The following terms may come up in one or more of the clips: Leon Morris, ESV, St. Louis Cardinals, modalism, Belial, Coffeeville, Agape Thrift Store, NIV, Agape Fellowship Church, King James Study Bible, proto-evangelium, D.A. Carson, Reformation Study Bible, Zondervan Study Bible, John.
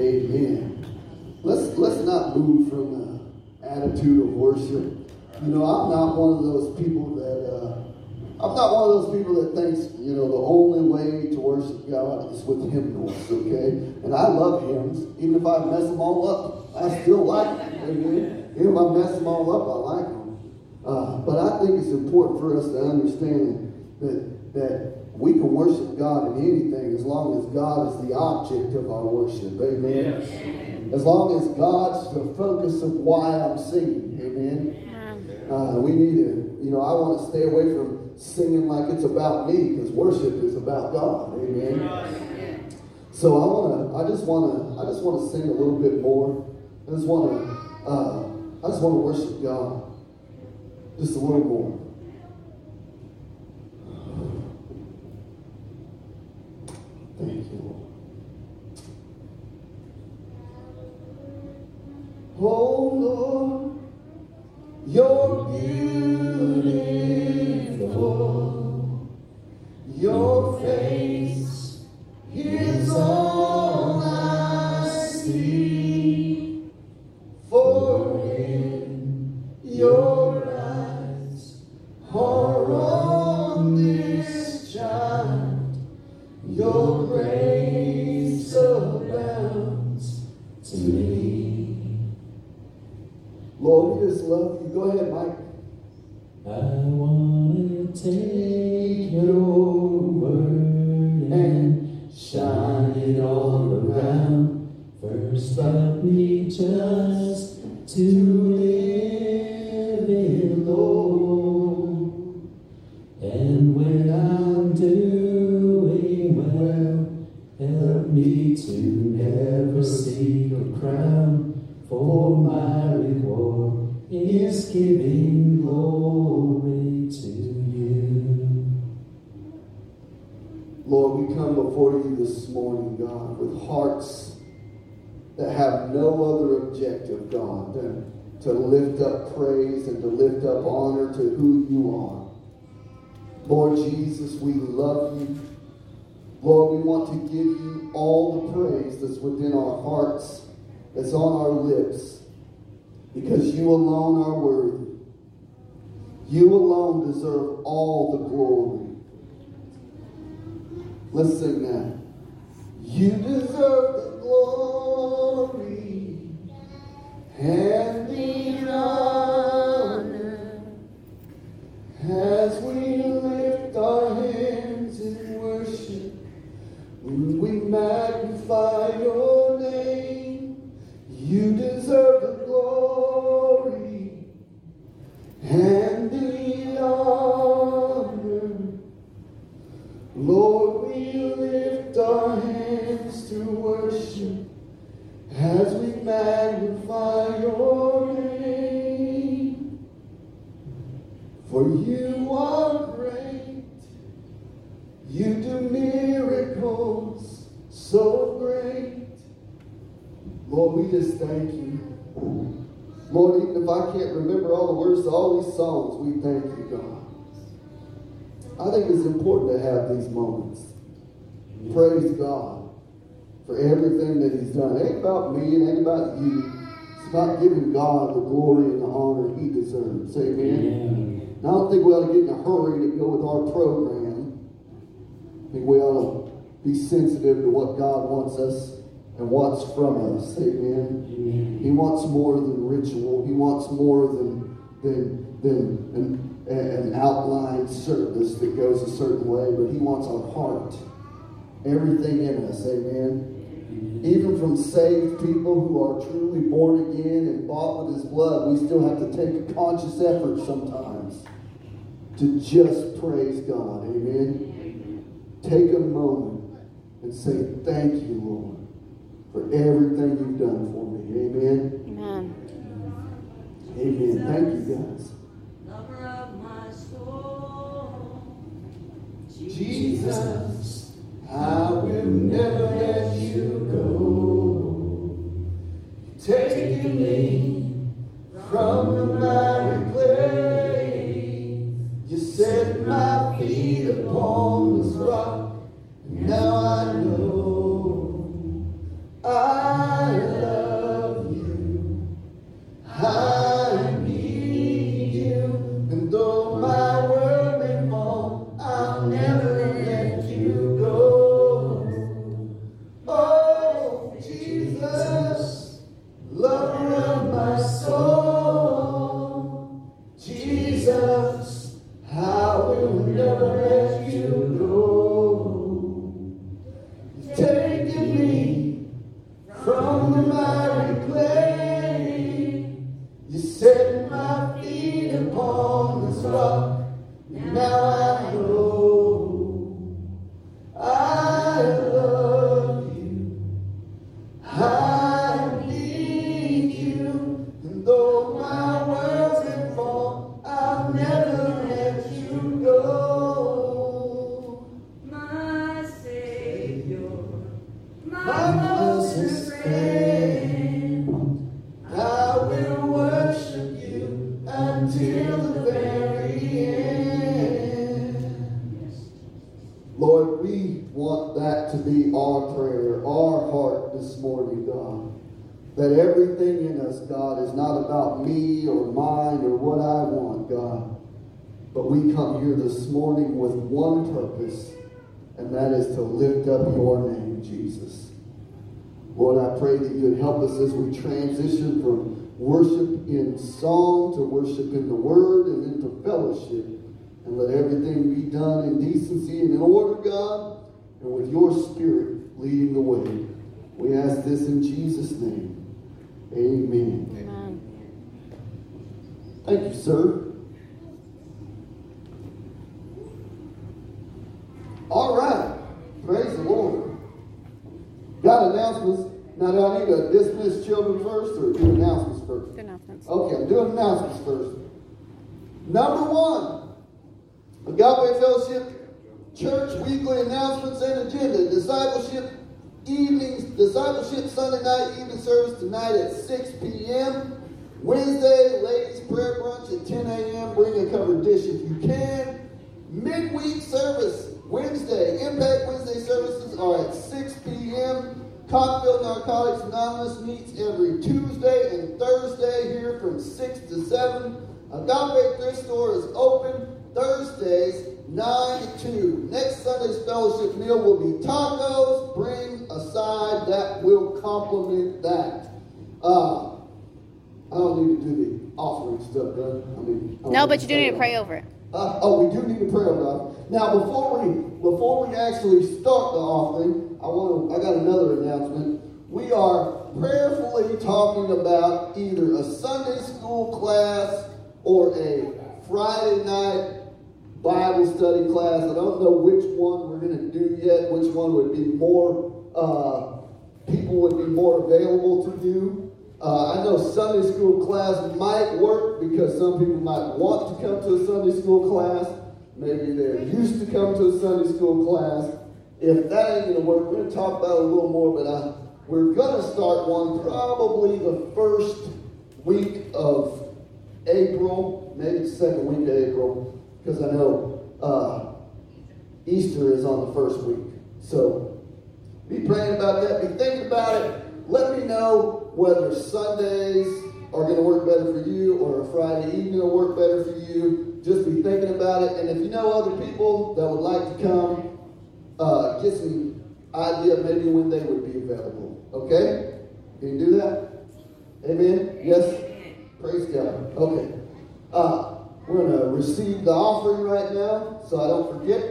Amen. Let's not move from an attitude of worship. You know, I'm not one of those people that thinks, you know, the only way to worship God is with hymnals, okay? And I love hymns. Even if I mess them all up, I still like them, amen? Even if I mess them all up, I like them. But I think it's important for us to understand that we can worship God in anything as long as God is the object of our worship, amen? Yes. As long as God's the focus of why I'm singing, amen? We need to, you know, I want to stay away from singing like it's about me, because worship is about God. Amen. Yes. So I just want to sing a little bit more. I just want to worship God just a little more. Thank you, Lord. Oh Lord. You're beautiful, your face is all I see, for in your eyes are on this child, your grace abounds to me. Lord, we just love you. Go ahead, Mike. I want to take your word and shine it all around. First, help me just to live it, Lord. And when I'm doing well, help me to never seek a crown. For my reward is giving glory to you. Lord, we come before you this morning, God, with hearts that have no other objective, God, than to lift up praise and to lift up honor to who you are. Lord Jesus, we love you. Lord, we want to give you all the praise that's within our hearts, that's on our lips, because you alone are worthy. You alone deserve all the glory. Let's sing that. You deserve the glory and the honor as we lift our hands in worship. When we magnify your name, you deserve the glory and the honor. Lord, we lift our hands to worship as we magnify your name. For you are great. You do miracles so great. Lord, we just thank you. Lord, even if I can't remember all the words to all these songs, we thank you, God. I think it's important to have these moments. Praise God for everything that he's done. It ain't about me. It ain't about you. It's about giving God the glory and the honor he deserves. Amen. And I don't think we ought to get in a hurry to go with our program. I think we ought to be sensitive to what God wants us and wants from us, amen? Amen. He wants more than ritual. He wants more than an outlined service that goes a certain way, but he wants our heart, everything in us, amen? Amen. Even from saved people who are truly born again and bought with his blood, we still have to take a conscious effort sometimes to just praise God, amen? Amen. Take a moment and say, thank you, Lord, for everything you've done for me. Amen. Amen. Amen. Thank you, guys. Lover of my soul. Jesus, I will never let you go. Taking me from the miry clay. You set my feet upon this rock. Now I know. As we transition from worship in song to worship in the word and into fellowship, and let everything be done in decency and in order, God, and with your spirit leading the way. We ask this in Jesus' name. Amen. Amen. Thank you, sir. All right. Praise the Lord. Got announcements. Now, do I need to dismiss children first or do announcements first? Announcements. Okay, I'm doing announcements first. Number one, Agape Fellowship Church weekly announcements and agenda. Discipleship evenings, discipleship Sunday night evening service tonight at 6 p.m. Wednesday, ladies' prayer brunch at 10 a.m. Bring a covered dish if you can. Midweek service Wednesday. Impact Wednesday services are at 6 p.m. Coffeeville Narcotics Anonymous meets every Tuesday and Thursday here from 6 to 7. Agape Thrift Store is open Thursdays 9 to 2. Next Sunday's fellowship meal will be tacos. Bring a side that will complement that. I don't need to do the offering stuff, right? No, but you do need to pray over it. We do need to pray over it. Now, before we actually start the offering, I got another announcement. We are prayerfully talking about either a Sunday school class or a Friday night Bible study class. I don't know which one we're going to do yet, which one would be more available to do. I know Sunday school class might work because some people might want to come to a Sunday school class. Maybe they're used to come to a Sunday school class. If that ain't going to work, we're going to talk about it a little more, but we're going to start one probably the first week of April, maybe the second week of April, because I know Easter is on the first week. So be praying about that, be thinking about it. Let me know whether Sundays are going to work better for you or a Friday evening will work better for you. Just be thinking about it, and if you know other people that would like to come, get some idea maybe when they would be available. Okay? Can you do that? Amen? Yes? Praise God. Okay. We're going to receive the offering right now so I don't forget,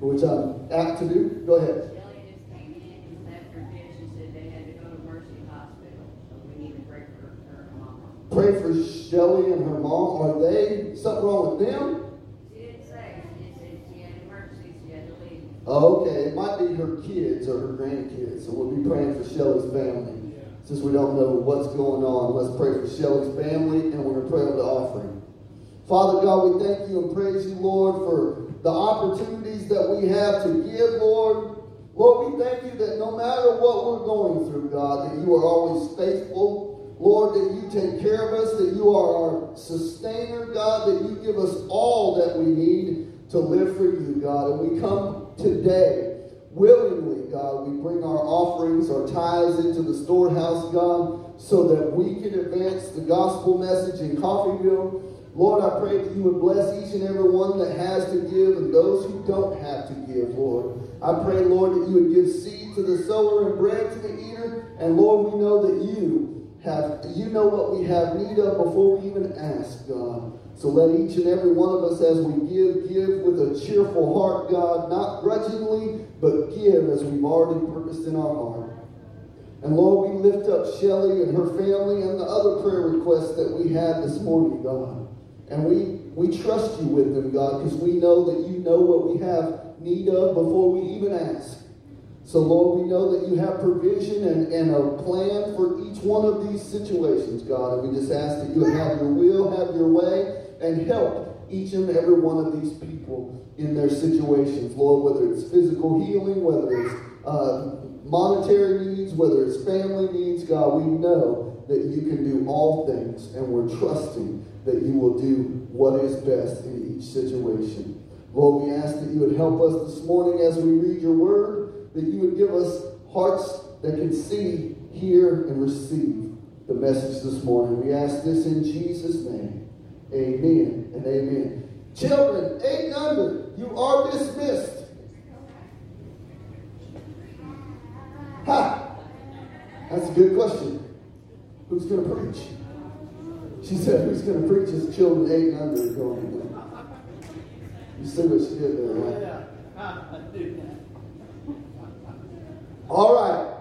which I'm apt to do. Go ahead. Shelly just came in and left her kids. She said they had to go to Mercy Hospital, so we need to pray for her mom. Pray for Shelly and her mom. Are they something wrong with them? Okay, it might be her kids or her grandkids, so we'll be praying for Shelly's family. Yeah. Since we don't know what's going on, let's pray for Shelly's family, and we're going to pray on the offering. Father God, we thank you and praise you, Lord, for the opportunities that we have to give, Lord. Lord, we thank you that no matter what we're going through, God, that you are always faithful. Lord, that you take care of us, that you are our sustainer, God, that you give us all that we need to live for you, God. And we come today, willingly, God, we bring our offerings, our tithes into the storehouse, God, so that we can advance the gospel message in Coffeeville. Lord, I pray that you would bless each and every one that has to give and those who don't have to give, Lord. I pray, Lord, that you would give seed to the sower and bread to the eater. And Lord, we know that you know what we have need of before we even ask, God. So let each and every one of us, as we give with a cheerful heart, God, not grudgingly, but give as we've already purposed in our heart. And Lord, we lift up Shelley and her family and the other prayer requests that we had this morning, God. And we trust you with them, God, because we know that you know what we have need of before we even ask. So, Lord, we know that you have provision and a plan for each one of these situations, God. And we just ask that you have your will, have your way, and help each and every one of these people in their situations, Lord, whether it's physical healing, whether it's monetary needs, whether it's family needs, God, we know that you can do all things, and we're trusting that you will do what is best in each situation. Lord, we ask that you would help us this morning as we read your word, that you would give us hearts that can see, hear, and receive the message this morning. We ask this in Jesus' name. Amen and amen. Children, 8 and under, you are dismissed. Ha! That's a good question. Who's going to preach? She said, who's going to preach as children 8 and under are going to do? You see what she did there, right? Yeah, I do. All right.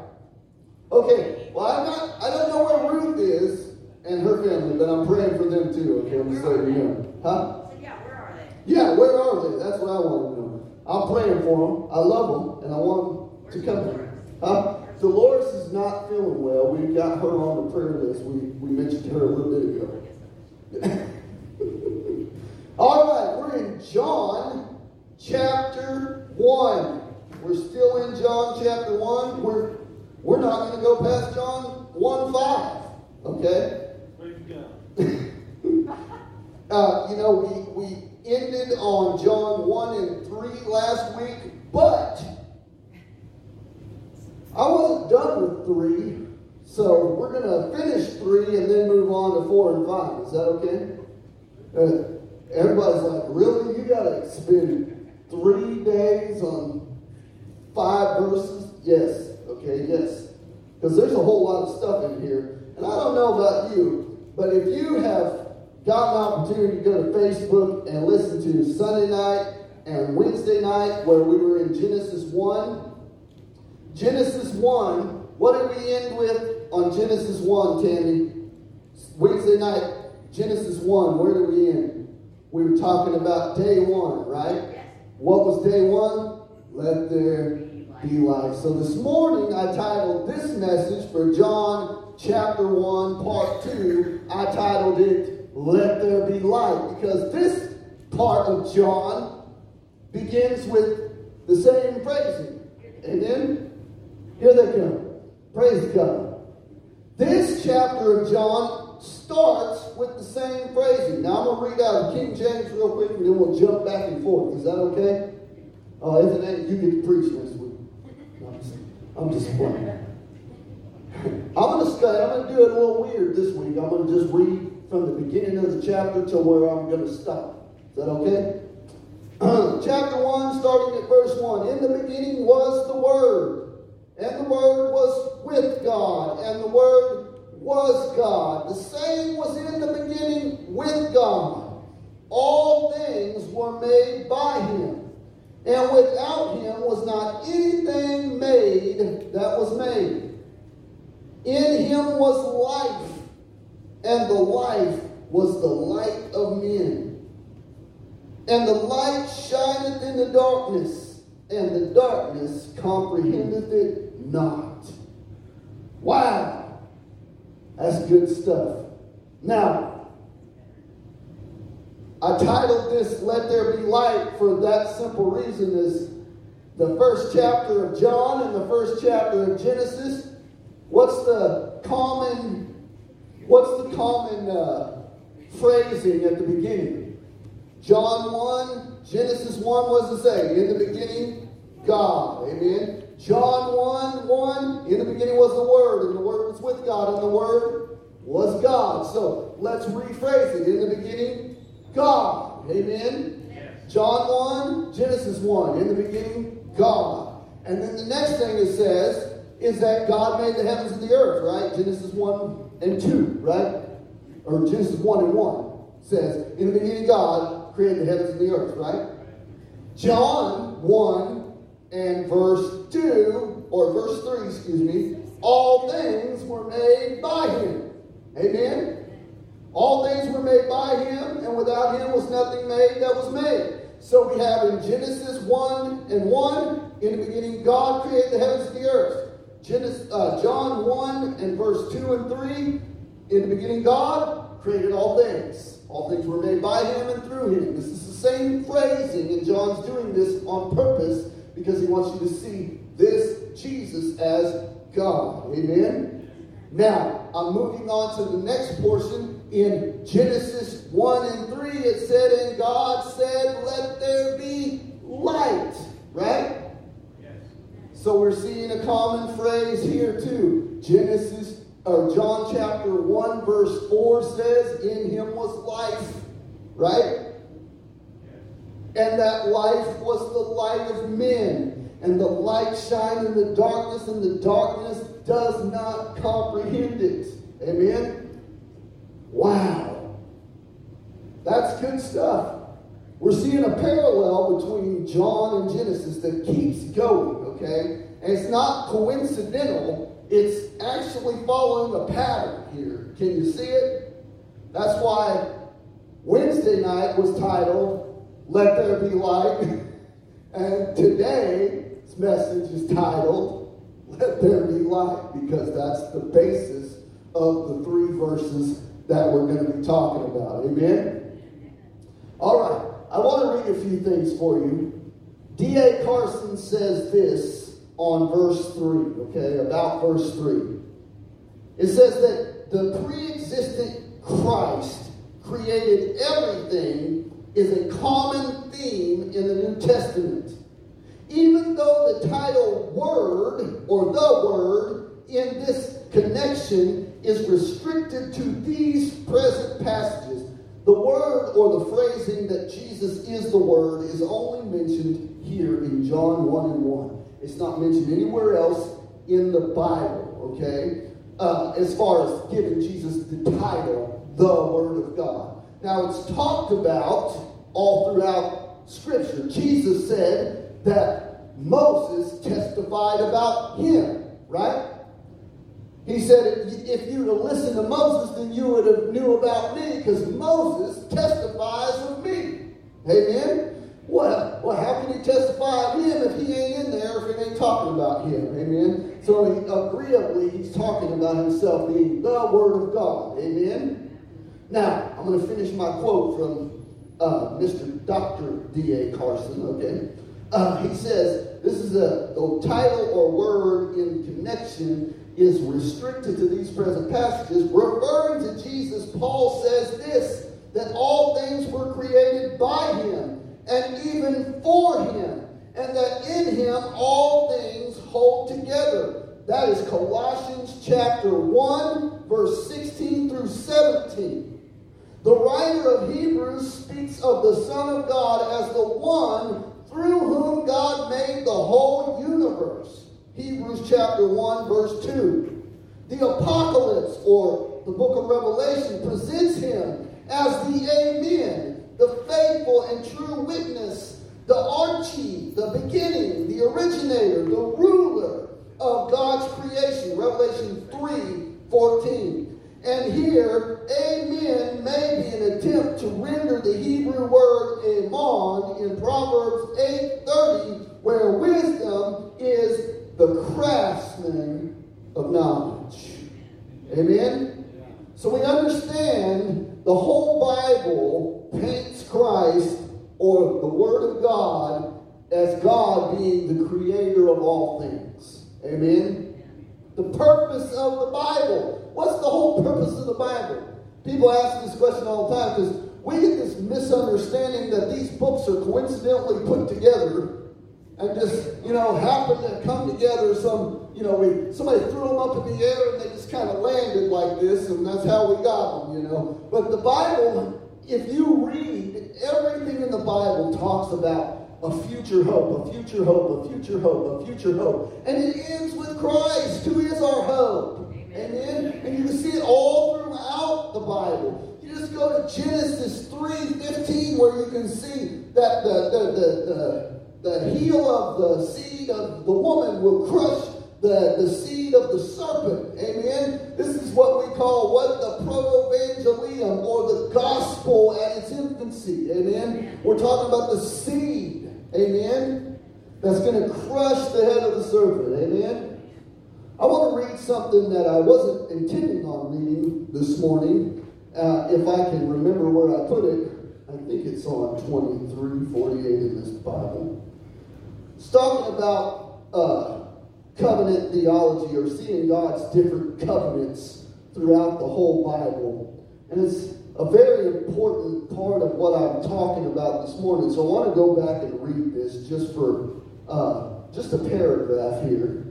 Okay. Well, I don't know where Ruth is and her family, but I'm praying for them too. Okay, I'm just letting you know. Huh? So, yeah, where are they? Yeah, where are they? That's what I want to know. I'm praying for them. I love them, and I want them to come here. Huh? Dolores is not feeling well. We've got her on the prayer list. We mentioned her a little bit ago. All right, we're in John chapter 1. We're still in John chapter 1. We're not going to go past John 1:5. Okay? Where you go? We ended on John 1 and 3 last week, but I wasn't done with 3, so we're going to finish 3 and then move on to 4 and 5. Is that okay? Everybody's like, really? You got to spend 3 days on 5 verses? Yes. Okay, yes. Because there's a whole lot of stuff in here. And I don't know about you, but if you have got an opportunity to go to Facebook and listen to Sunday night and Wednesday night where we were in Genesis 1, Genesis 1, what did we end with on Genesis 1, Tammy? Wednesday night, Genesis 1, where did we end? We were talking about day 1, right? Yes. What was day 1? Let there be light. So this morning I titled this message for John chapter 1, part 2. I titled it, Let There Be Light, because this part of John begins with the same phrasing. Amen? Here they come. Praise God. This chapter of John starts with the same phrasing. Now, I'm going to read out of King James real quick, and then we'll jump back and forth. Is that okay? Oh, isn't it? You get to preach next week. No, I'm just playing. I'm going to do it a little weird this week. I'm going to just read from the beginning of the chapter to where I'm going to stop. Is that okay? Chapter 1, starting at verse 1. In the beginning was the Word. And the Word was with God, and the Word was God. The same was in the beginning with God. All things were made by Him, and without Him was not anything made that was made. In Him was life, and the life was the light of men. And the light shineth in the darkness, and the darkness comprehendeth it not. Wow. That's good stuff. Now, I titled this Let There Be Light for that simple reason is the first chapter of John and the first chapter of Genesis. What's the common phrasing at the beginning? John 1, Genesis 1 was the same. In the beginning, God. Amen. John 1:1, in the beginning was the Word, and the Word was with God, and the Word was God. So let's rephrase it. In the beginning, God. Amen? Yes. John 1, Genesis 1, in the beginning, God. And then the next thing it says is that God made the heavens and the earth, right? Genesis 1 and 2, right? Or Genesis 1 and 1 says, in the beginning, God created the heavens and the earth, right? John 1 and verse 2, or verse 3, all things were made by him. Amen? All things were made by him, and without him was nothing made that was made. So we have in Genesis 1:1, in the beginning God created the heavens and the earth. John 1:2-3, in the beginning God created all things. All things were made by him and through him. This is the same phrasing, and John's doing this on purpose because he wants you to see this Jesus as God. Amen? Now, I'm moving on to the next portion. In Genesis 1:3, it said, and God said, let there be light. Right? Yes. So we're seeing a common phrase here too. John chapter 1:4 says, in him was life. Right? Yes. And that life was the light of men. And the light shined in the darkness, and the darkness does not comprehend it. Amen? Wow. That's good stuff. We're seeing a parallel between John and Genesis that keeps going, okay? And it's not coincidental. It's actually following a pattern here. Can you see it? That's why Wednesday night was titled, Let There Be Light. And today's message is titled, Let There Be Light, because that's the basis of the three verses that we're going to be talking about. Amen? All right. I want to read a few things for you. D.A. Carson says this on verse 3, okay, about verse 3. It says that the pre-existent Christ created everything is a common theme in the New Testament. Even though the title Word, or the Word, in this connection is restricted to these present passages, the word or the phrasing that Jesus is the Word is only mentioned here in John 1:1. It's not mentioned anywhere else in the Bible, okay? As far as giving Jesus the title, the Word of God. Now, it's talked about all throughout Scripture. Jesus said that Moses testified about him, right? He said, if you were to listen to Moses, then you would have knew about me, because Moses testifies of me. Amen? Well, how can you testify of him if he ain't in there, if it ain't talking about him? Amen? So, agreeably, he's talking about himself being the Word of God. Amen? Now, I'm going to finish my quote from Dr. D.A. Carson, okay? He says, this is the title or word in connection is restricted to these present passages. Referring to Jesus, Paul says this, that all things were created by him and even for him, and that in him all things hold together. That is Colossians chapter 1:16-17. The writer of Hebrews speaks of the Son of God as the one through whom God made the whole universe. Hebrews chapter 1:2. The Apocalypse, or the book of Revelation, presents him as the Amen, the faithful and true witness, the Arche, the beginning, the originator, the ruler of God's creation. Revelation 3:14. And here, amen may be an attempt to render the Hebrew word amon in Proverbs 8:30, where wisdom is the craftsman of knowledge. Amen? So we understand the whole Bible paints Christ, or the Word of God, as God being the creator of all things. Amen? The purpose of the Bible. What's the whole purpose of the Bible? People ask this question all the time because we get this misunderstanding that these books are coincidentally put together and just, happen to come together. Somebody threw them up in the air and they just kind of landed like this, and that's how we got them, But the Bible, if you read, everything in the Bible talks about a future hope, a future hope, a future hope, a future hope. And it ends with Christ, who is our hope. Amen? And you can see it all throughout the Bible. You just go to Genesis 3:15, where you can see that the heel of the seed of the woman will crush the seed of the serpent. Amen. This is what we call the proto-evangelium, or the gospel at its infancy. Amen. We're talking about the seed. Amen. That's going to crush the head of the serpent. Amen. I want to read something that I wasn't intending on reading this morning. If I can remember where I put it, I think it's on 2348 in this Bible. It's talking about covenant theology, or seeing God's different covenants throughout the whole Bible. And it's a very important part of what I'm talking about this morning. So I want to go back and read this just for just a paragraph here.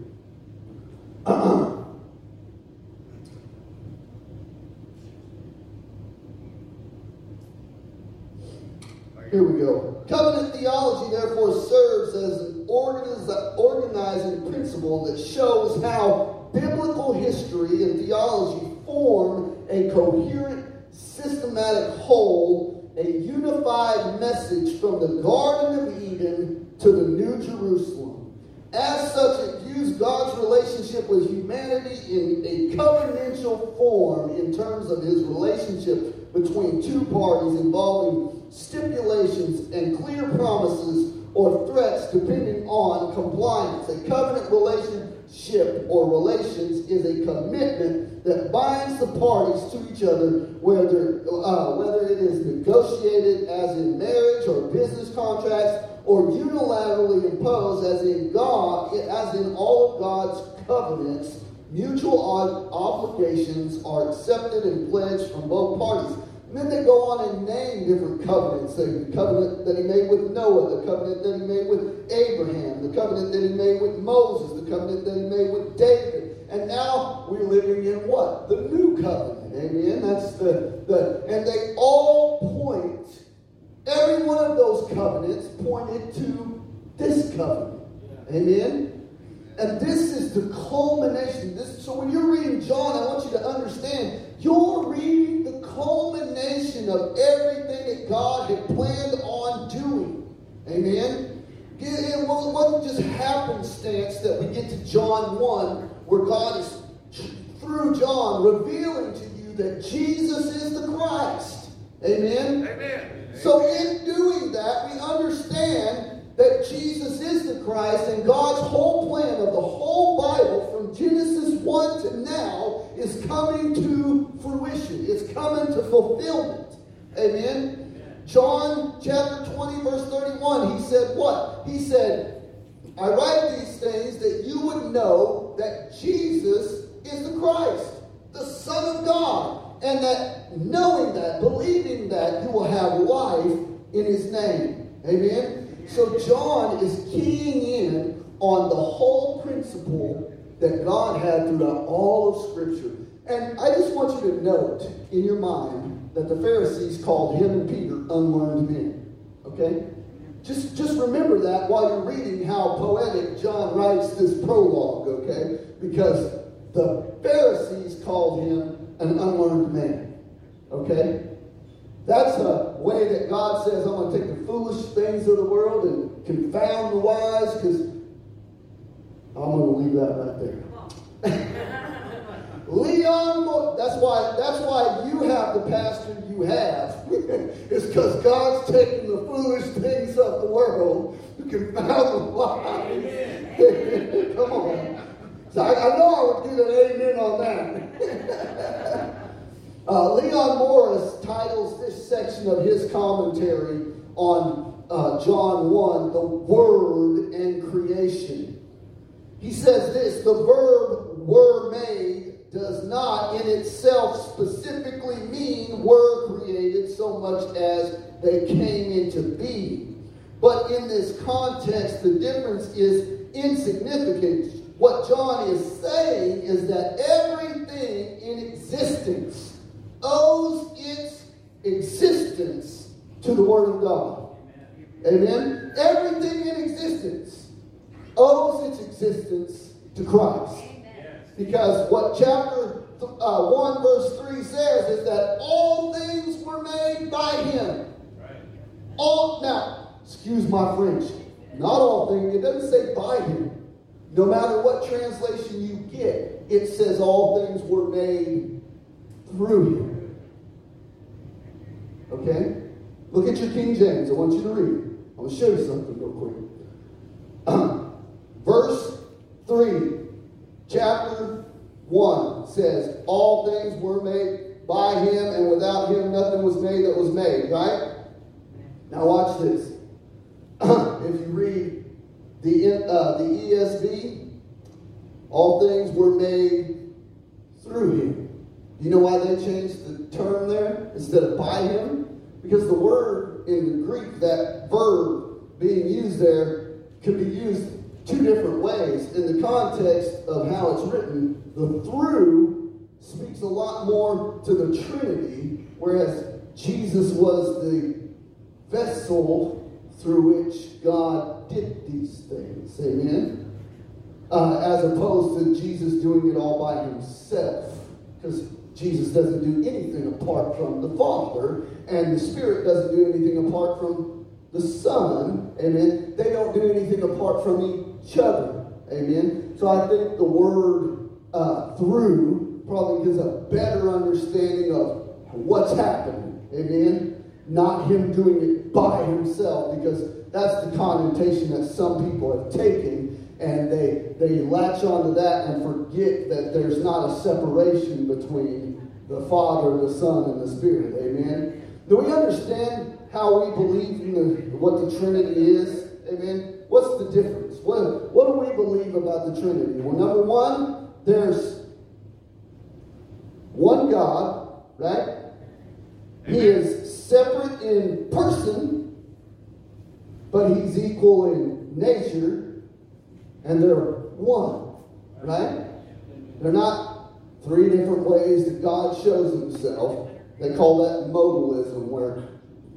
Here we go. Covenant theology, therefore, serves as an organizing principle that shows how biblical history and theology form a coherent, systematic whole, a unified message from the Garden of Eden to the New Jerusalem. As such, it views God's relationship with humanity in a covenantal form in terms of his relationship between two parties, involving stipulations and clear promises or threats depending on compliance. A covenant relationship or relations is a commitment that binds the parties to each other, whether it is negotiated as in marriage or business contracts, or unilaterally imposed as in all of God's covenants. Mutual obligations are accepted and pledged from both parties. And then they go on and name different covenants. The covenant that he made with Noah, the covenant that he made with Abraham, the covenant that he made with Moses, the covenant that he made with David. And now we're living in what? The new covenant. Amen. That's the and they all point. Every one of those covenants pointed to this covenant. Amen? And this is the culmination. So when you're reading John, I want you to understand, you're reading the culmination of everything that God had planned on doing. Amen? It wasn't just happenstance that we get to John 1, where God is, through John, revealing to you that Jesus is the Christ. Amen? Amen. So in doing that, we understand that Jesus is the Christ, and God's whole plan of the whole Bible from Genesis 1 to now is coming to fruition. It's coming to fulfillment. Amen? Amen. John chapter 20, verse 31, he said what? He said, I write these things that you would know that Jesus is the Christ, the Son of God, and that knowing that, believing that, you will have life in his name. Amen? So John is keying in on the whole principle that God had throughout all of Scripture. And I just want you to note in your mind that the Pharisees called him and Peter unlearned men. Okay? Just remember that while you're reading how poetic John writes this prologue, okay? Because the Pharisees called him an unlearned man. Okay? That's a way that God says, I'm going to take the foolish things of the world and confound the wise, because I'm going to leave that right there. Leon Morris, that's why you have the pastor you have. It's because God's taking the foolish things of the world to confound the wise. Come on. So I know I would get an amen on that. Leon Morris titles this section of his commentary on John 1, the Word and Creation. He says this, the verb were made does not in itself specifically mean were created so much as they came into being. But in this context, the difference is insignificant. What John is saying is that everything in existence owes its existence to the Word of God. Amen? Everything in existence owes its existence to Christ. Amen. Because what chapter 1 verse 3 says is that all things were made by Him. Right. All, now, excuse my French. Not all things. It doesn't say by Him. No matter what translation you get, it says all things were made through him. Okay? Look at your King James. I want you to read. I'm going to show you something real quick. Verse 3, chapter 1 says, all things were made by him, and without him nothing was made that was made. Right? Now watch this. If you read the ESV, all things were made through him. You know why they changed the term there instead of by him? Because the word in the Greek, that verb being used there, could be used two different ways. In the context of how it's written, the through speaks a lot more to the Trinity, whereas Jesus was the vessel through which God did these things. Amen? As opposed to Jesus doing it all by himself. Because Jesus doesn't do anything apart from the Father, and the Spirit doesn't do anything apart from the Son. Amen? They don't do anything apart from each other. Amen? So I think the word through probably gives a better understanding of what's happening. Amen? Not him doing it by himself, because that's the connotation that some people have taken, and they latch onto that and forget that there's not a separation between the Father, the Son, and the Spirit. Amen? Do we understand how we believe in what the Trinity is? Amen? What's the difference? What do we believe about the Trinity? Well, number one, there's one God, right? He is separate in person, but he's equal in nature, and they're one, right? They're not three different ways that God shows himself. They call that modalism, where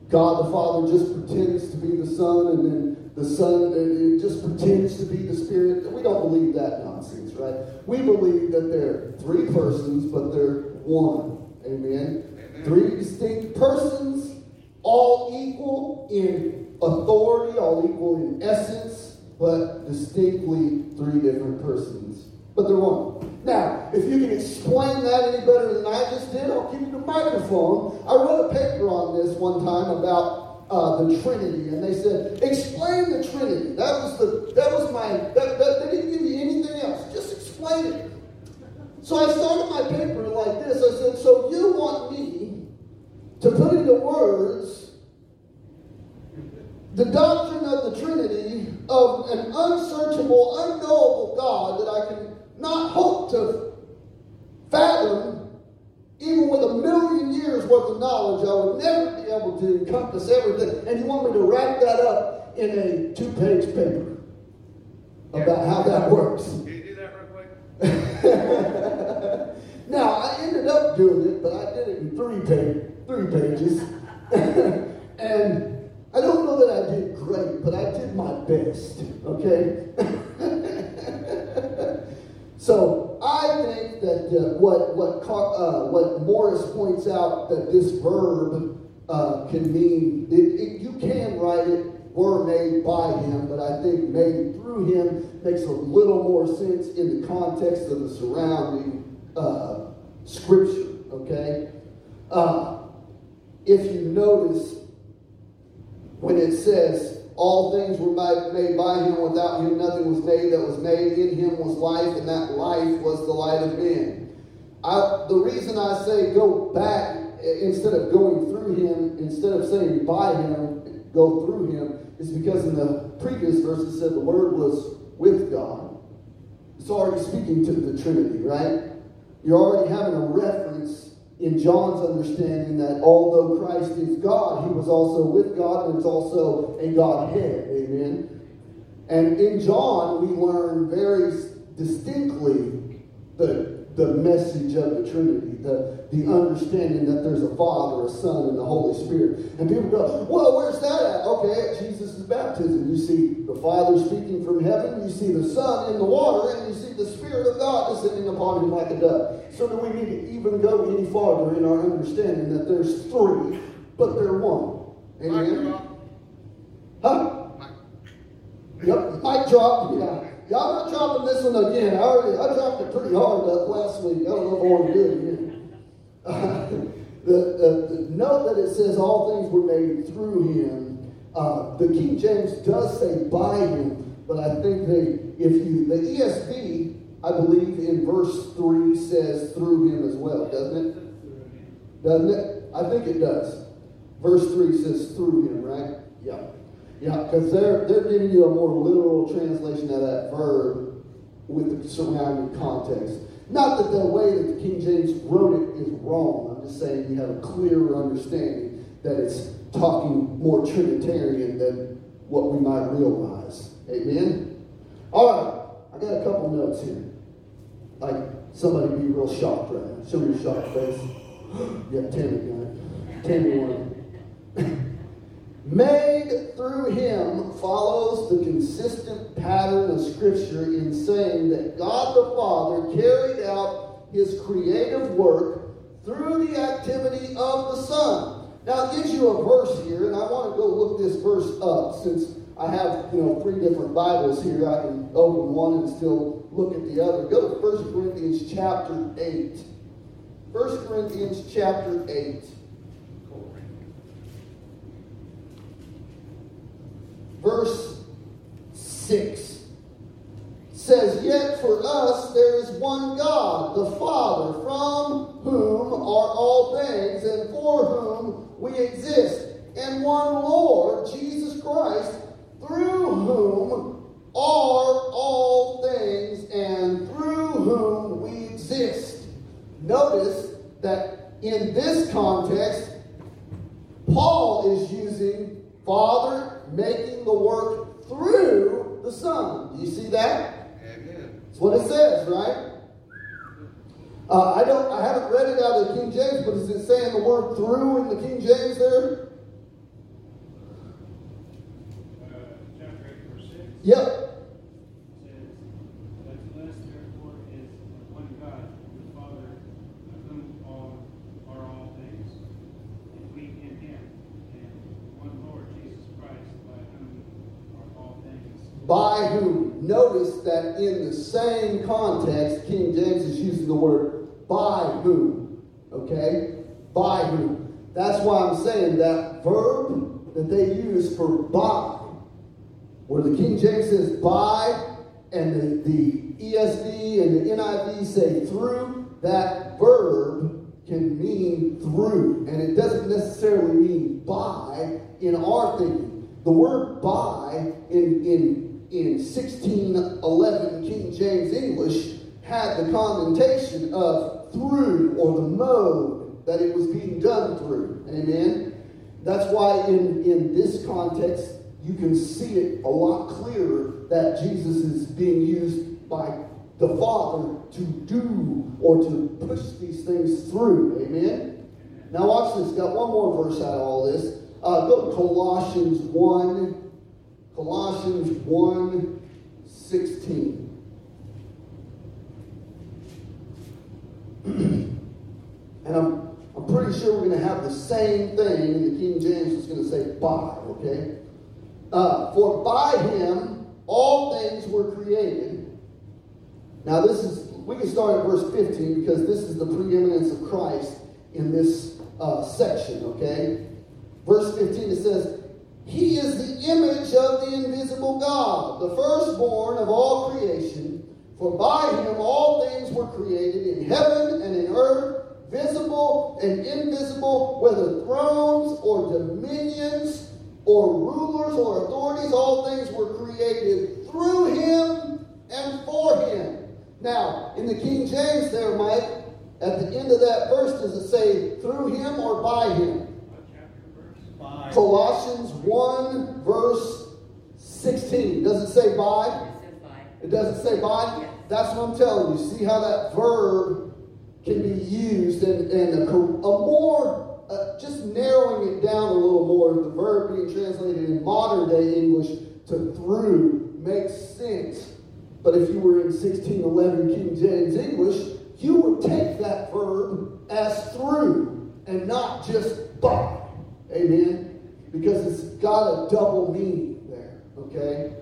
God the Father just pretends to be the Son, and then the Son just pretends to be the Spirit. We don't believe that nonsense, right? We believe that they're three persons, but they're one. Amen? Three distinct persons, all equal in authority, all equal in essence, but distinctly three different persons. But they're one. Now, if you can explain that any better than I just did, I'll give you the microphone. I wrote a paper on this one time about the Trinity, and they said, explain the Trinity. That they didn't give you anything else. Just explain it. So I started my paper like this. I said, so you want me to put into words the doctrine of the Trinity of an unsearchable, unknowable God that I can not hope to fathom, even with a million years worth of knowledge, I would never be able to encompass everything. And you want me to wrap that up in a two-page paper about how that works. Can you do that real quick? Now, I ended up doing it, but I did it in three pages, and I don't know that I did great, but I did my best, okay? So I think that what Morris points out, that this verb can mean, you can write it, were made by him, but I think made through him makes a little more sense in the context of the surrounding scripture, okay? If you notice, when it says, all things were made by him, without him nothing was made that was made, in him was life, and that life was the light of men. The reason I say go back, instead of going through him, instead of saying by him, go through him, is because in the previous verse it said the word was with God. It's already speaking to the Trinity, right? You're already having a reference in John's understanding that although Christ is God, he was also with God, and it's also a Godhead. Amen? And in John, we learn very distinctly the message of the Trinity, the understanding that there's a Father, a Son, and the Holy Spirit. And people go, well, where's that at? Okay, at Jesus' baptism. You see the Father speaking from heaven, you see the Son in the water, and you see the Spirit of God descending upon him like a dove. So do we need to even go any farther in our understanding that there's three, but they're one? Amen? Mic drop. Huh? Mic. Yep, mic drop, yeah. Y'all not dropping this one again. I dropped it pretty hard last week. I don't know if I want to do it again. Note that it says all things were made through him. The King James does say by him, but I think the ESV, I believe in verse 3 says through him as well, doesn't it? I think it does. Verse 3 says through him, right? Yeah. Yeah, because they're giving you a more literal translation of that verb with the surrounding context. Not that the way that the King James wrote it is wrong. I'm just saying you have a clearer understanding that it's talking more Trinitarian than what we might realize. Amen? All right, I got a couple notes here. Like, somebody be real shocked right now. Show me your shocked face. Yeah, Tammy got it. Tammy won. Made through him follows the consistent pattern of Scripture in saying that God the Father carried out his creative work through the activity of the Son. Now it gives you a verse here, and I want to go look this verse up since I have 3 different Bibles here. I can open one and still look at the other. Go to 1 Corinthians chapter 8. 1 Corinthians chapter 8. Verse 6 says, yet for us there is one God, the Father, from whom are all things and for whom we exist, and one Lord, Jesus Christ, through whom are all things and through whom we exist. Notice that in this context, Paul is using Father, making the work through the Son. Do you see that? Amen. That's what it says, right? I haven't read it out of the King James, but is it saying the word through in the King James there? Chapter 8, verse 6. Yep. It says, let us therefore is one God, the Father, of whom are all things, and we in him, and one Lord, Jesus Christ. By whom. Notice that in the same context, King James is using the word by whom. Okay? By whom. That's why I'm saying that verb that they use for by, where the King James says by, and the ESV and the NIV say through, that verb can mean through. And it doesn't necessarily mean by in our thinking. The word by in 1611 King James English had the connotation of through, or the mode that it was being done through. Amen? That's why in this context, you can see it a lot clearer that Jesus is being used by the Father to do or to push these things through. Amen? Now watch this. Got one more verse out of all this. Go to Colossians 1. Colossians 1:16. And I'm pretty sure we're going to have the same thing. The King James is going to say by, okay? For by him all things were created. Now we can start at verse 15 because this is the preeminence of Christ in this section, okay? Verse 15, it says, he is the image of the invisible God, the firstborn of all creation. For by him all things were created in heaven and in earth, visible and invisible, whether thrones or dominions or rulers or authorities, all things were created through him and for him. Now, in the King James there, Mike, at the end of that verse, does it say through him or by him? Colossians 1, verse 16. Does it say by? It says by. It doesn't say by? Yes. That's what I'm telling you. See how that verb can be used and just narrowing it down a little more. The verb being translated in modern day English to through makes sense. But if you were in 1611 King James English, you would take that verb as through and not just by. Amen? Because it's got a double meaning there, okay?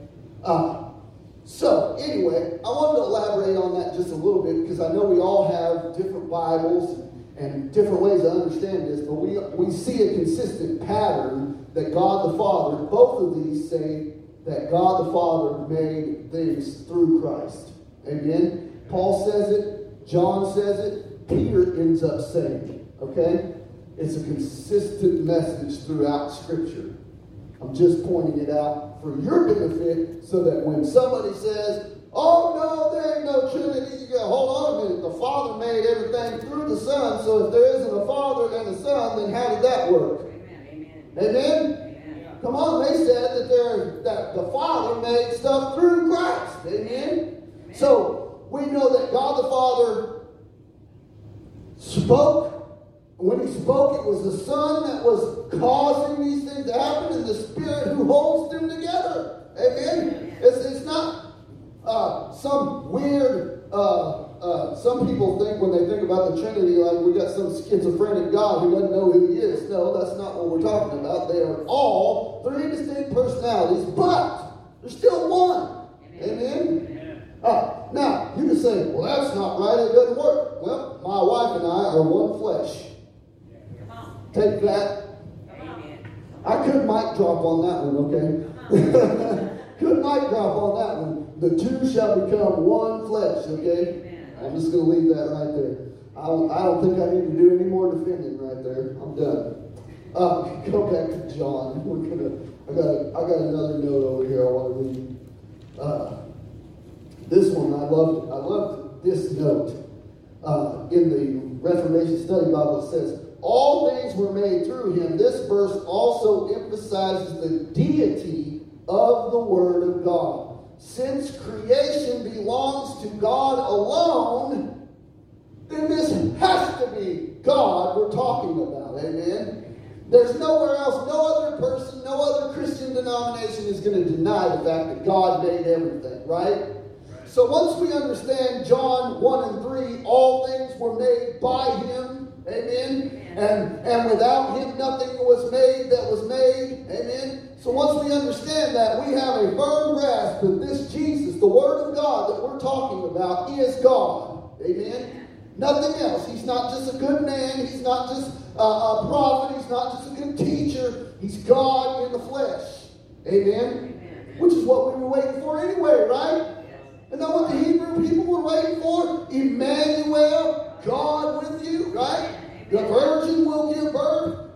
So, anyway, I wanted to elaborate on that just a little bit because I know we all have different Bibles and different ways to understand this, but we see a consistent pattern that God the Father, both of these say that God the Father made things through Christ. Amen? Paul says it, John says it, Peter ends up saying it, okay? It's a consistent message throughout Scripture. I'm just pointing it out for your benefit so that when somebody says, oh, no, there ain't no Trinity, you go, hold on a minute, the Father made everything through the Son, so if there isn't a Father and a Son, then how did that work? Amen? Come on, they said that the Father made stuff through Christ. Amen? So, we know that God the Father spoke. When he spoke, it was the Son that was causing these things to happen, and the Spirit who holds them together. Amen? It's not some weird, some people think when they think about the Trinity, like we got some schizophrenic God who doesn't know who he is. No, that's not what we're talking about. They are all three distinct personalities, but they're still one. Amen? Now, you can say, well, that's not right, it doesn't work. Well, my wife and I are one flesh. Take that. I could mic drop on that one, okay? Could mic drop on that one. The two shall become one flesh, okay? I'm just going to leave that right there. I don't think I need to do any more defending right there. I'm done. Go back to John. I got another note over here I want to read. This one, I loved this note. In the Reformation Study Bible, it says, all things were made through him. This verse also emphasizes the deity of the Word of God. Since creation belongs to God alone, then this has to be God we're talking about. Amen? There's nowhere else, no other person, no other Christian denomination is going to deny the fact that God made everything, right? So once we understand John 1 and 3, all things were made by him, amen? And without him, nothing was made that was made, amen? So once we understand that, we have a firm grasp that this Jesus, the Word of God that we're talking about, is God, amen? Nothing else. He's not just a good man. He's not just a prophet. He's not just a good teacher. He's God in the flesh, amen? Which is what we were waiting for anyway, right? And that's what the Hebrew people were waiting for? Emmanuel, God with you, right? The virgin will give birth,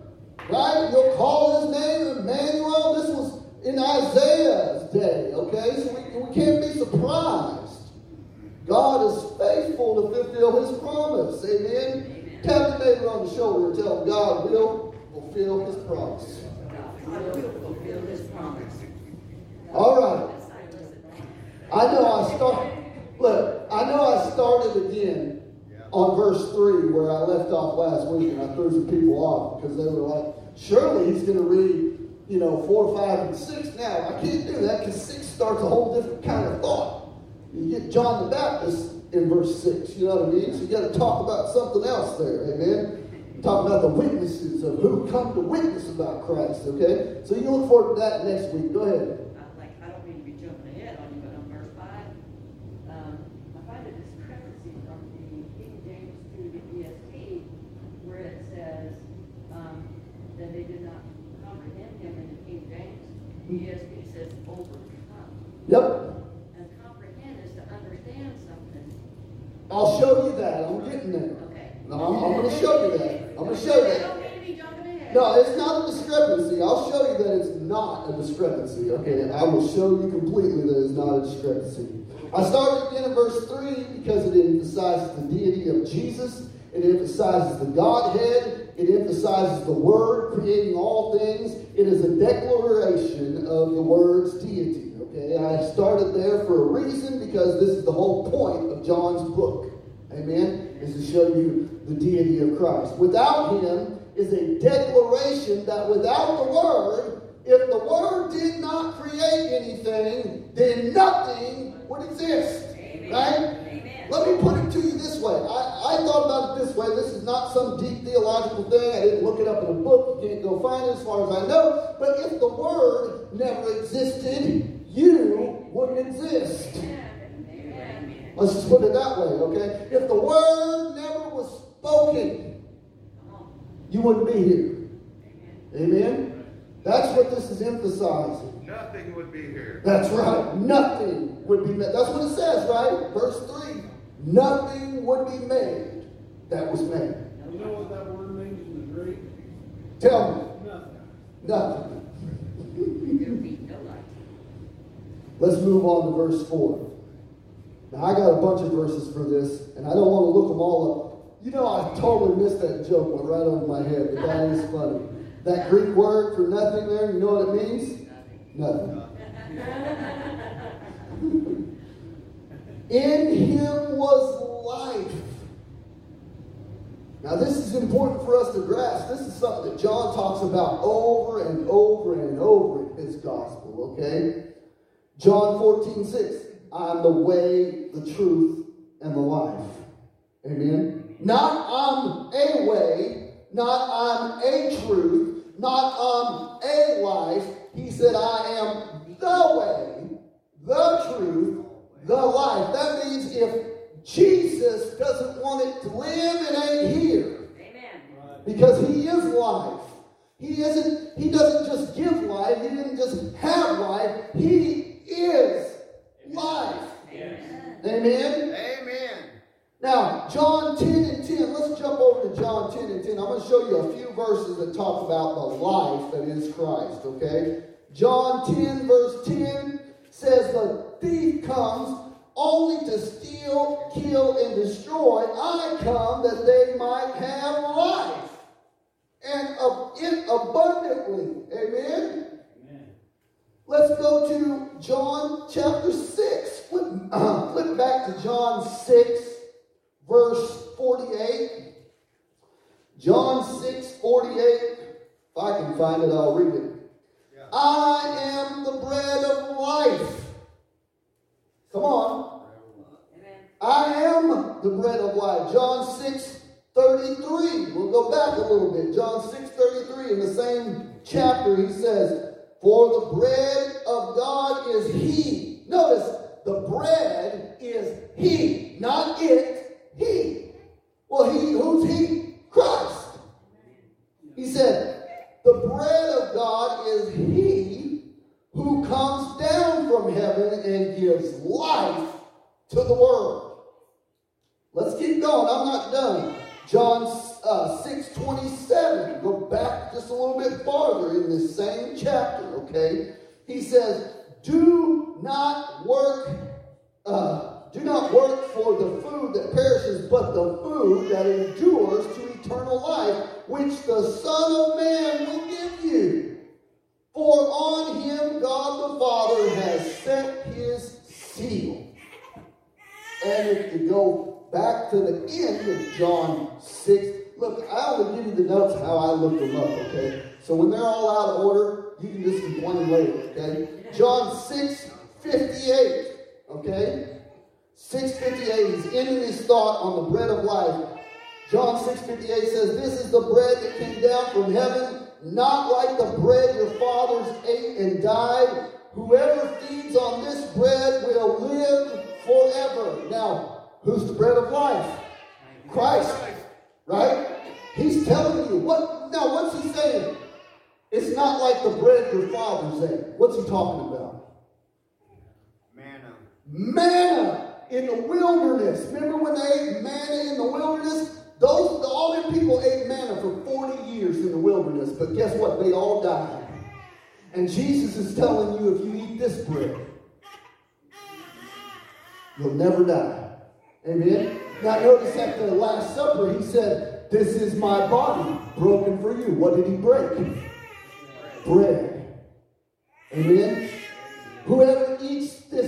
right? You'll call his name Emmanuel. This was in Isaiah's day, okay? So we can't be surprised. God is faithful to fulfill his promise, amen? Tap the neighbor on the shoulder and tell him God will fulfill his promise. God will fulfill his promise. All right. I know I started again on verse 3 where I left off last week, and I threw some people off because they were like, surely he's going to read, 4, 5, and 6 now. I can't do that because 6 starts a whole different kind of thought. You get John the Baptist in verse 6, you know what I mean? So you got to talk about something else there, amen? Talk about the witnesses of who come to witness about Christ, okay? So you can look forward to that next week. Go ahead. ESV says overcome. Yep. And comprehend is to understand something. I'll show you that. I'm getting there. Okay. No, I'm going to show you that. I'm going to show you that. No, it's not a discrepancy. I'll show you that it's not a discrepancy. Okay. I will show you completely that it's not a discrepancy. I started again in verse 3 because it emphasizes the deity of Jesus. It emphasizes the Godhead. It emphasizes the Word creating all things. It is a declaration of the Word's deity. Okay, I started there for a reason because this is the whole point of John's book. Amen? Is to show you the deity of Christ. Without him is a declaration that without the Word, if the Word did not create anything, then nothing would exist. Amen. Right? Let me put it to you this way. I thought about it this way. This is not some deep theological thing. I didn't look it up in a book. You can't go find it as far as I know. But if the Word never existed, you wouldn't exist. Let's just put it that way, okay? If the word never was spoken, you wouldn't be here. Amen? That's what this is emphasizing. Nothing would be here. That's right. Nothing would be made. That's what it says, right? Verse 3. Nothing would be made that was made. You know what that word means in the Greek? Tell me. Nothing. Let's move on to verse 4. Now, I got a bunch of verses for this, and I don't want to look them all up. You know, I totally missed that joke. Went right over my head, but that is funny. That Greek word for nothing there, you know what it means? Nothing. In him was life. Now, this is important for us to grasp. This is something that John talks about over and over and over in his gospel, okay? John 14:6. I'm the way, the truth, and the life. Amen? Not I'm a way, not I'm a truth, not I'm a life. He said, I am the way, the truth, the life. That means if Jesus doesn't want it to live, it ain't here. Amen. Because he is life. He doesn't just give life. He didn't just have life. He is life. Yes. Amen? Amen. Now, John 10 and 10. Let's jump over to John 10 and 10. I'm going to show you a few verses that talk about the life that is Christ, okay? John 10, verse 10 says, the thief comes only to steal, kill, and destroy. I come that they might have life, and it abundantly. Amen? Let's go to John chapter 6. Flip back to John 6, verse 48. John 6, 48. If I can find it, I'll read it. Yeah. I am the bread of life. Come on. Amen. I am the bread of life. John 6, 33. We'll go back a little bit. John 6, 33. In the same chapter, he says, for the bread of God is he. Notice, the bread is he, not it, he. Well, he, who's he? Christ. He said, the bread of God is he who comes down from heaven and gives life to the world. Let's keep going. I'm not done. John 6:27. Go back just a little bit farther in this same chapter, okay? He says, do not work for the food that perishes, but the food that endures to eternal life, which the Son of Man will give you. For on him God the Father has set his seal. And if you go back to the end of John 6, look, I only give you the notes how I looked them up, okay? So when they're all out of order, you can just complain later, okay? John 6:58, okay? 6:58, he's ending his thought on the bread of life. John 6:58 says, this is the bread that came down from heaven, not like the bread your fathers ate and died. Whoever feeds on this bread will live forever. Now, who's the bread of life? Christ. Right? He's telling you. What? Now, what's he saying? It's not like the bread your fathers ate. What's he talking about? Manna. Manna in the wilderness. Remember when they ate manna in the wilderness? All them people ate manna for 40 years in the wilderness. But guess what? They all died. And Jesus is telling you, if you eat this bread, you'll never die. Amen? Now notice at the Last Supper, he said, this is my body broken for you. What did he break? Bread. Amen? Whoever eats my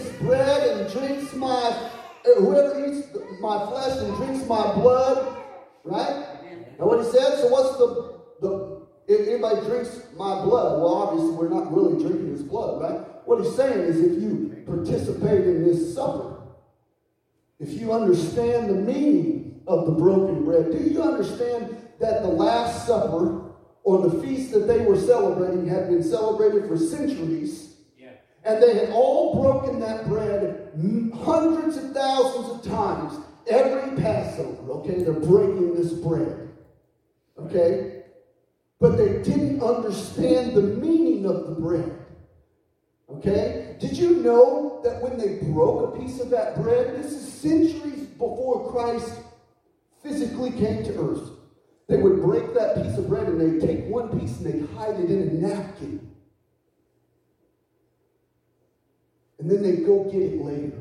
flesh and drinks my blood, right? Now what he said, so what's if anybody drinks my blood, well, obviously we're not really drinking his blood, right? What he's saying is if you participate in this supper, if you understand the meaning of the broken bread, do you understand that the Last Supper or the feast that they were celebrating had been celebrated for centuries? Yeah. And they had all broken that bread hundreds of thousands of times every Passover. Okay, they're breaking this bread. Okay? But they didn't understand the meaning of the bread. Okay? Did you know that when they broke a piece of that bread, this is centuries before Christ physically came to earth. They would break that piece of bread and they'd take one piece and they'd hide it in a napkin. And then they'd go get it later.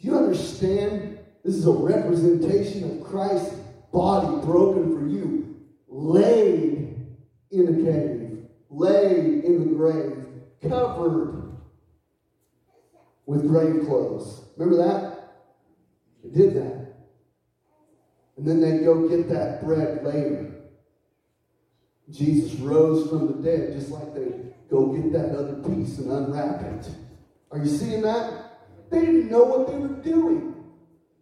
Do you understand? This is a representation of Christ's body broken for you, laid in a cave, laid in the grave, covered with grave clothes. Remember that? They did that. And then they go get that bread later. Jesus rose from the dead, just like they go get that other piece and unwrap it. Are you seeing that? They didn't know what they were doing.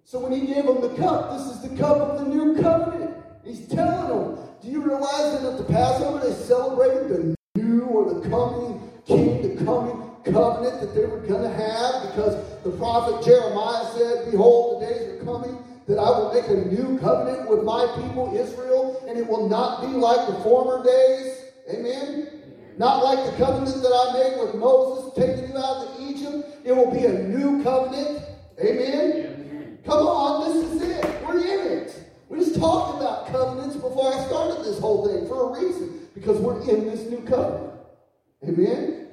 So when he gave them the cup, this is the cup of the new covenant. He's telling them, do you realize that at the Passover they celebrated the new or the coming king, the coming covenant that they were going to have? Because the prophet Jeremiah said, behold, the days are coming, that I will make a new covenant with my people Israel, and it will not be like the former days. Amen? Not like the covenant that I made with Moses, taking you out of Egypt. It will be a new covenant. Amen? Come on, this is it. We're in it. We just talked about covenants before I started this whole thing for a reason, because we're in this new covenant. Amen?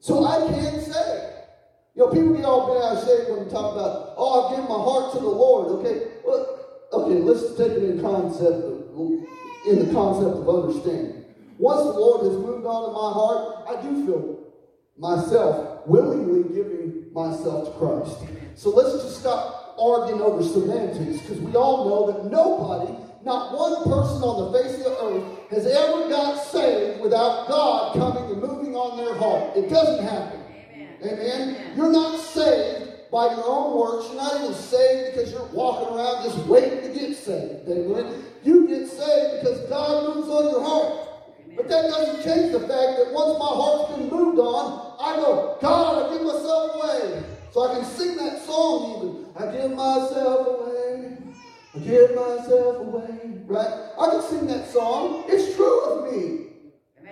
So I can say, you know, people get all bent out of shape when we talk about, oh, I've given my heart to the Lord. Okay, well, okay, let's take it in the concept of understanding. Once the Lord has moved on in my heart, I do feel myself willingly giving myself to Christ. So let's just stop arguing over semantics, because we all know that nobody, not one person on the face of the earth, has ever got saved without God coming and moving on their heart. It doesn't happen. Amen? You're not saved by your own works. You're not even saved because you're walking around just waiting to get saved. Amen? You get saved because God moves on your heart. But that doesn't change the fact that once my heart's been moved on, I go, God, I give myself away. So I can sing that song even. I give myself away. I give myself away. Right? I can sing that song. It's true of me.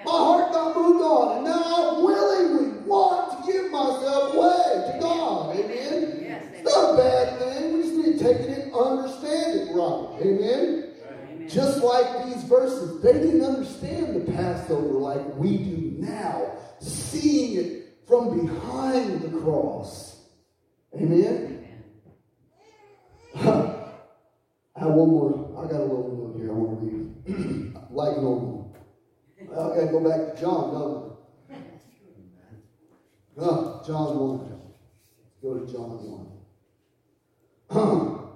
My heart got moved on, and now I willingly want to give myself away to God. Amen? Yes, amen. It's not a bad thing. We just need to take it and understand it right. Amen? Amen? Just like these verses, they didn't understand the Passover like we do now, seeing it from behind the cross. Amen? Amen. I have one more. I got a little one here I want to read. Like normal. Well, I got to go back to John, don't I? Oh, John 1. Go to John 1.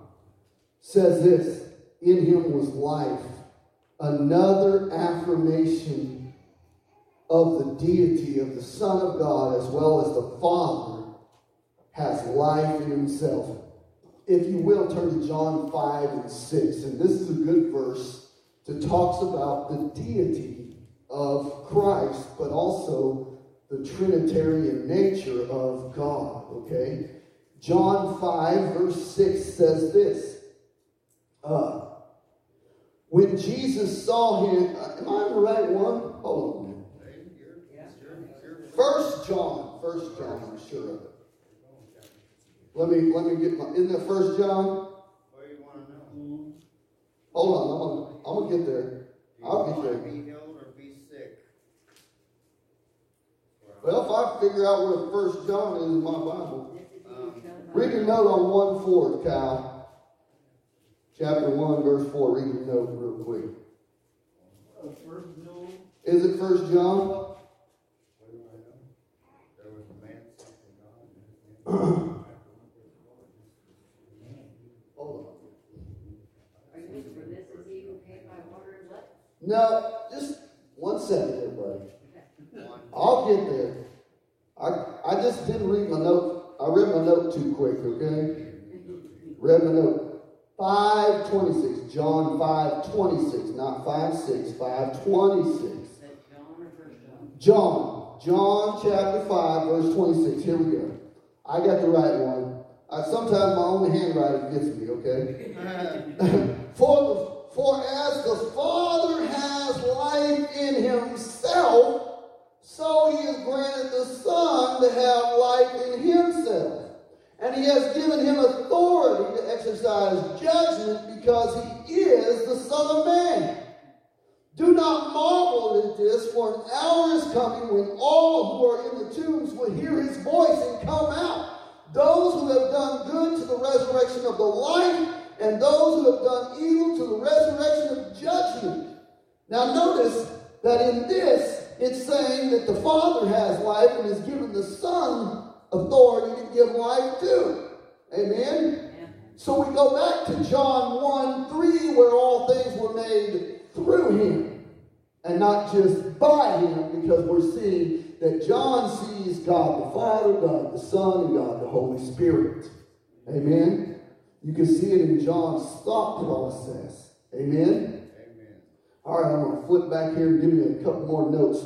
Says this, in him was life, another affirmation of the deity of the Son of God, as well as the Father has life in himself. If you will, turn to John 5 and 6. And this is a good verse that talks about the deity of Christ, but also the Trinitarian nature of God, okay? John 5, verse 6 says this. When Jesus saw him, am I on the right one? Hold on a minute. 1 John, I'm sure of it. Let me get my, isn't that 1 John? Hold on, I'm gonna get there. I'll get there. Well, if I figure out where 1 John is in my Bible, read your note on 1-4, Kyle. Chapter 1, verse 4. Read your note real quick. Is it 1 John? Hold on. No, just 1 second, everybody. I'll get there. I just didn't read my note. I read my note too quick, okay? Read my note. 5:26. John 5:26. Not 5:6. 5:26. John. John chapter 5, verse 26. Here we go. I got the right one. Sometimes my own handwriting gets me, okay? For as the Father has life in himself, so he has granted the Son to have life in himself. And he has given him authority to exercise judgment because he is the Son of Man. Do not marvel at this, for an hour is coming when all who are in the tombs will hear his voice and come out. Those who have done good to the resurrection of the life, and those who have done evil to the resurrection of judgment. Now notice that in this, it's saying that the Father has life and has given the Son authority to give life too. Amen? Yeah. So we go back to John 1:3, where all things were made through him and not just by him, because we're seeing that John sees God the Father, God the Son, and God the Holy Spirit. Amen? You can see it in John's thought process. Amen? Amen. All right, I'm going to flip back here and give you a couple more notes.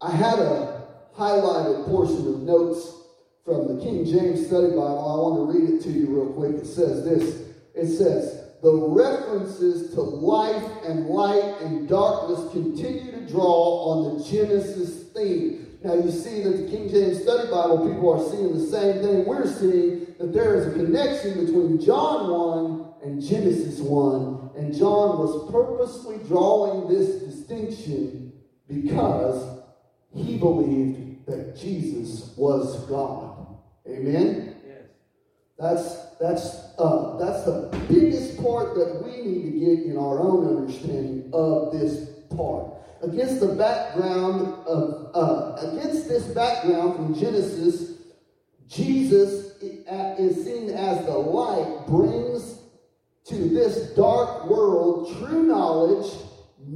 I had a highlighted portion of notes from the King James Study Bible. I want to read it to you real quick. It says this. It says, the references to life and light and darkness continue to draw on the Genesis theme. Now you see that the King James Study Bible people are seeing the same thing we're seeing, that there is a connection between John 1 and Genesis 1. And John was purposely drawing this distinction because he believed that Jesus was God. Amen? That's the biggest part that we need to get in our own understanding of this part. Against this background from Genesis, Jesus is seen as the light brings to this dark world true knowledge,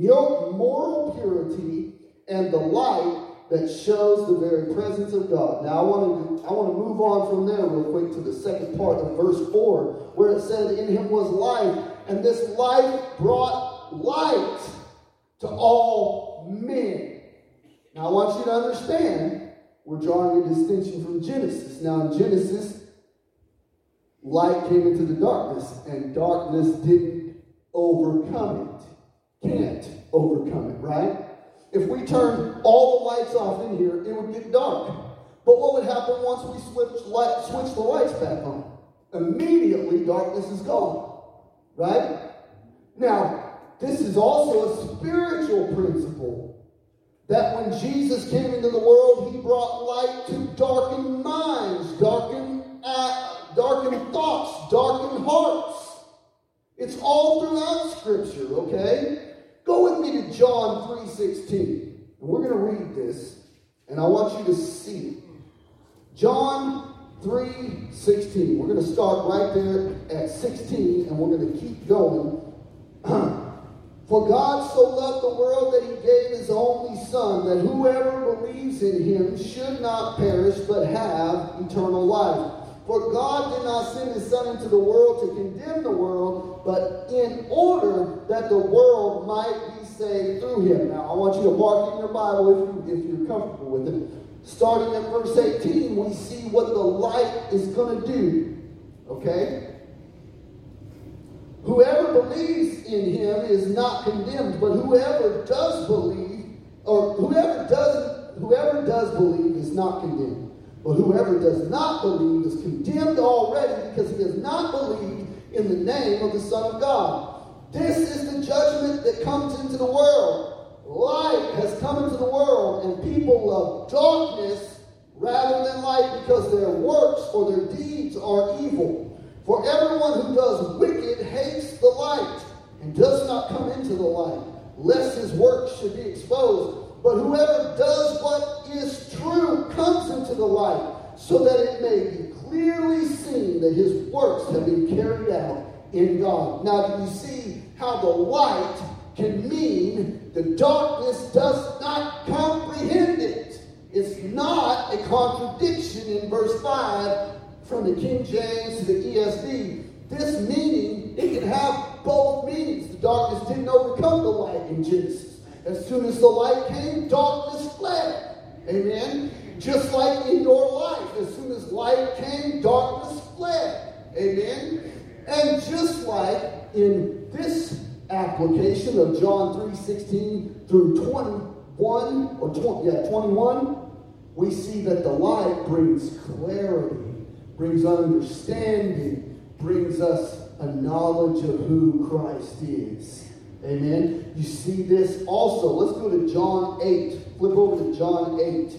moral purity, and the light that shows the very presence of God. Now, I want to move on from there real quick to the second part of verse 4, where it said, in him was life, and this life brought light to all men. Now, I want you to understand, we're drawing a distinction from Genesis. Now, in Genesis, light came into the darkness, and darkness didn't overcome it. Can't overcome it, right? If we turned all the lights off in here, it would get dark. But what would happen once we switch the lights back on? Immediately, darkness is gone. Right? Now, this is also a spiritual principle, that when Jesus came into the world, he brought light to darkened minds, darkened thoughts, darkened hearts. It's all throughout Scripture, okay? Go with me to John 3:16, and we're going to read this, and I want you to see it. John 3:16. We're going to start right there at 16, and we're going to keep going. For God so loved the world that he gave his only Son, that whoever believes in him should not perish but have eternal life. For God did not send his Son into the world to condemn the world, but in order that the world might be saved through him. Now, I want you to mark in your Bible if you're comfortable with it. Starting at verse 18, we see what the light is going to do. Okay? Whoever believes in him is not condemned, but whoever does believe is not condemned. But whoever does not believe is condemned already, because he has not believed in the name of the Son of God. This is the judgment that comes into the world. Light has come into the world, and people love darkness rather than light, because their works or their deeds are evil. For everyone who does wicked hates the light and does not come into the light, lest his works should be exposed. But whoever does what is true comes into the light, so that it may be clearly seen that his works have been carried out in God. Now, do you see how the light can mean the darkness does not comprehend it? It's not a contradiction in verse 5 from the King James to the ESV. This meaning, it can have both meanings. The darkness didn't overcome the light in Genesis. As soon as the light came, darkness fled. Amen. Just like in your life, as soon as light came, darkness fled. Amen. And just like in this application of John 3:16 through 21 or 21, we see that the light brings clarity, brings understanding, brings us a knowledge of who Christ is. Amen. You see this also. Let's go to John 8. Flip over to John 8.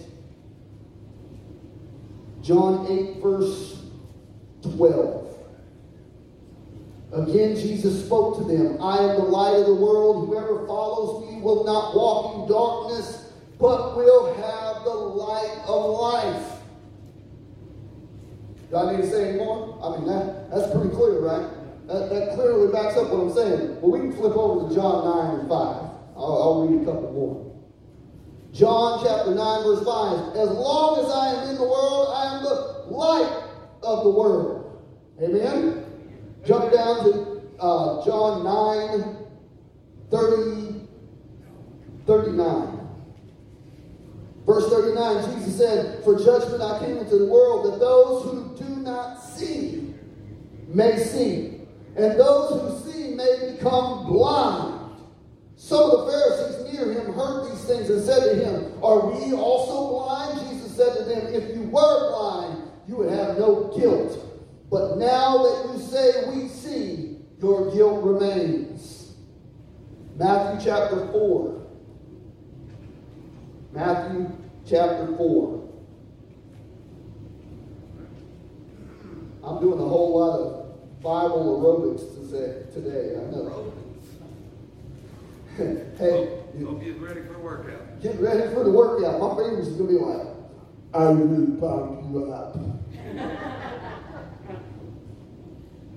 John 8, verse 12. Again, Jesus spoke to them. I am the light of the world. Whoever follows me will not walk in darkness, but will have the light of life. Do I need to say any more? I mean, that's pretty clear, right? That clearly backs up what I'm saying. Well, we can flip over to John 9 and 5. I'll read a couple more. John chapter 9, verse 5. As long as I am in the world, I am the light of the world. Amen? Jump down to John 9, 39. Verse 39, Jesus said, for judgment I came into the world, that those who do not see may see, and those who see may become blind. Some of the Pharisees near him heard these things and said to him, are we also blind? Jesus said to them, if you were blind, you would have no guilt. But now that you say we see, your guilt remains. Matthew chapter 4. Matthew chapter 4. I'm doing a whole lot of Bible aerobics today. I know. Hey, hope you're ready for the workout. Get ready for the workout. My fingers are going to be like, I really pump you up.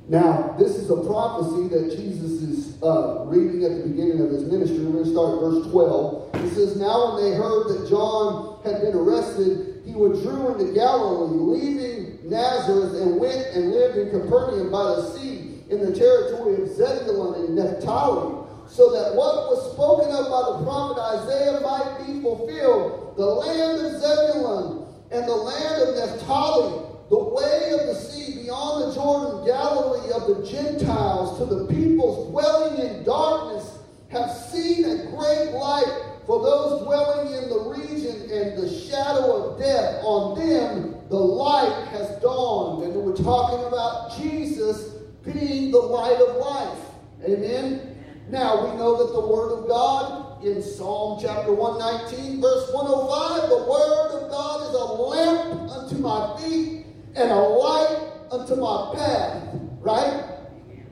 Now, this is a prophecy that Jesus is reading at the beginning of his ministry. We're going to start at verse 12. It says, now when they heard that John had been arrested, he withdrew into Galilee, leaving Nazareth, and went and lived in Capernaum by the sea, in the territory of Zebulun and Naphtali, so that what was spoken of by the prophet Isaiah might be fulfilled. The land of Zebulun and the land of Naphtali, the way of the sea beyond the Jordan, Galilee of the Gentiles, to the peoples dwelling in darkness, have seen a great light. For those dwelling in the region and the shadow of death, on them the light has dawned. And we're talking about Jesus being the light of life. Amen? Now, we know that the Word of God, in Psalm chapter 119, verse 105, the Word of God is a lamp unto my feet, and a light unto my path, right?